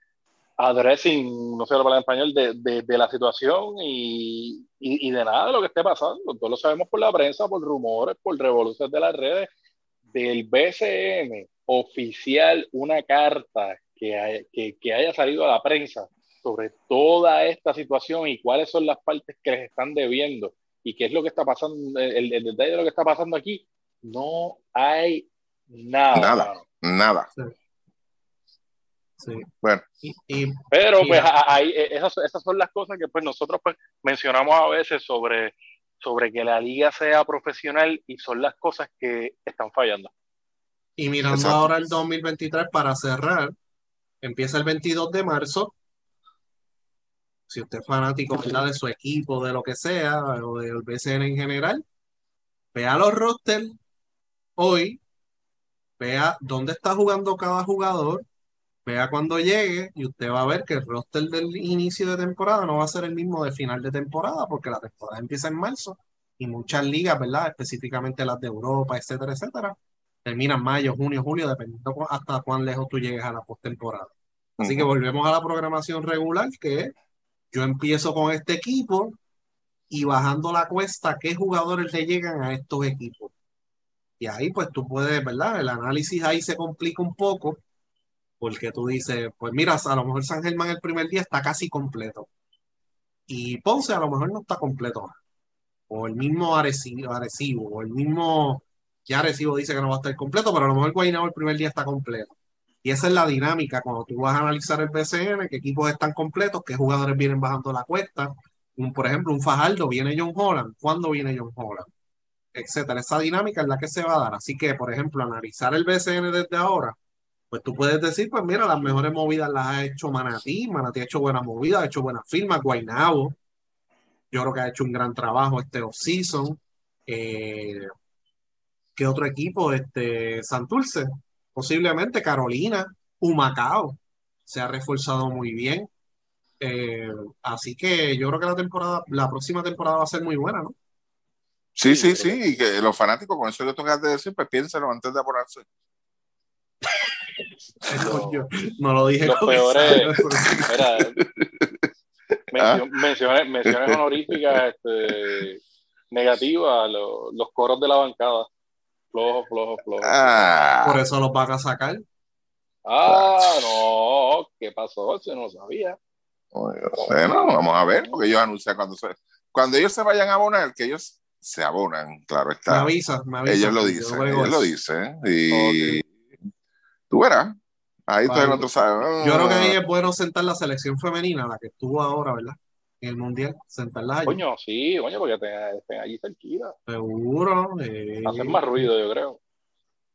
addressing, no sé la palabra en español, de, de, de la situación y, y, y de nada de lo que esté pasando. Todos lo sabemos por la prensa, por rumores, por revoluciones de las redes. Del B C N oficial una carta Que, hay, que, que haya salido a la prensa sobre toda esta situación y cuáles son las partes que les están debiendo y qué es lo que está pasando, el, el detalle de lo que está pasando aquí, no hay nada. Nada, nada. Sí. Sí. Bueno. Y, y, Pero y, pues hay, esas, esas son las cosas que pues nosotros pues, mencionamos a veces sobre, sobre que la liga sea profesional y son las cosas que están fallando. Y mirando Exacto. ahora el dos mil veintitrés para cerrar, empieza el veintidós de marzo. Si usted es fanático, ¿verdad?, de su equipo, de lo que sea, o del B C N en general, vea los rosters hoy, vea dónde está jugando cada jugador, vea cuando llegue, y usted va a ver que el roster del inicio de temporada no va a ser el mismo de final de temporada, porque la temporada empieza en marzo, y muchas ligas, ¿verdad?, específicamente las de Europa, etcétera, etcétera, terminan mayo, junio, julio, dependiendo hasta cuán lejos tú llegues a la postemporada. Así uh-huh. que volvemos a la programación regular, que es, yo empiezo con este equipo y bajando la cuesta, ¿qué jugadores le llegan a estos equipos? Y ahí pues tú puedes, ¿verdad? El análisis ahí se complica un poco, porque tú dices, pues mira, a lo mejor San Germán el primer día está casi completo, y Ponce a lo mejor no está completo, o el mismo Arecibo, Arecibo o el mismo... Ya Arecibo dice que no va a estar completo, pero a lo mejor Guayama el primer día está completo. Y esa es la dinámica cuando tú vas a analizar el B C N, qué equipos están completos, qué jugadores vienen bajando la cuesta. Un, por ejemplo, un Fajardo, ¿viene John Holland? ¿Cuándo viene John Holland? Etcétera. Esa dinámica es la que se va a dar. Así que, por ejemplo, analizar el B C N desde ahora, pues tú puedes decir, pues mira, las mejores movidas las ha hecho Manatí. Manatí ha hecho buenas movidas, ha hecho buenas firmas. Guaynabo, yo creo que ha hecho un gran trabajo este off-season. Eh... ¿Qué otro equipo? Este, Santurce, posiblemente Carolina, Humacao, se ha reforzado muy bien. Eh, así que yo creo que la temporada, la próxima temporada va a ser muy buena, ¿no? Sí, sí, sí, sí. Y que los fanáticos, con eso yo tengo que decir, pues piénsalo antes de apurarse. no, yo, no lo dije. Los peores. Espera, ¿Ah? menciones, menciones honoríficas este, negativas, lo, los coros de la bancada. Flojo, flojo, flojo. Ah, por eso los van a sacar. Ah, no, ¿qué pasó? Yo no lo sabía. Bueno, vamos a ver, porque ellos anuncian cuando se, cuando ellos se vayan a abonar, que ellos se abonan, claro está. Me avisas, me avisas. Ellos lo dicen, ellos lo dicen. Y okay. tú verás. Ahí vale. todavía no tú sabes. Yo creo que ahí es bueno sentar la selección femenina, la que estuvo ahora, ¿verdad?, en el mundial, sentarlas allí. Coño, sí, coño, porque estén, estén allí cerquita. Seguro. Eh. Hacen más ruido, yo creo.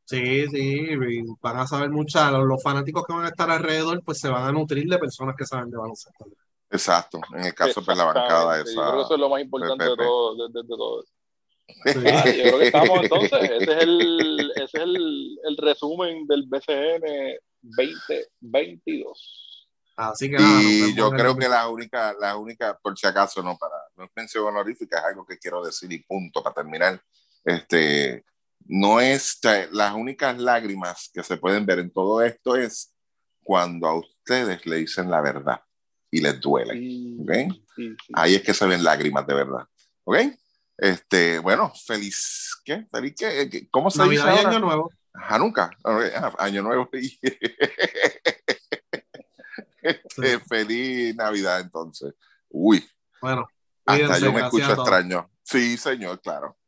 Sí, sí, y van a saber muchas, los, los fanáticos que van a estar alrededor, pues se van a nutrir de personas que saben de baloncesto. Exacto, en el caso de la bancada esa. Yo creo que eso es lo más importante de todo, de, de, de todo. Sí. Ah, yo creo que estamos entonces, ese es el, ese es el, el resumen del B C N veinte veintidós. Así que nada, y yo creo que la única, la única, por si acaso, no para, no es mención honorífica, es algo que quiero decir y punto para terminar. Este, no es, las únicas lágrimas que se pueden ver en todo esto es cuando a ustedes le dicen la verdad y les duele, sí, ¿okay? Sí, sí. Ahí es que se ven lágrimas de verdad, ¿ok? Este, bueno, feliz, ¿qué? ¿Feliz qué? ¿Cómo se Navidad dice? Navidad y Año Nuevo. Ajá, nunca. Año Nuevo. Este, feliz Navidad, entonces. Uy. Bueno. Hasta yo me escucho extraño. Sí, señor, claro.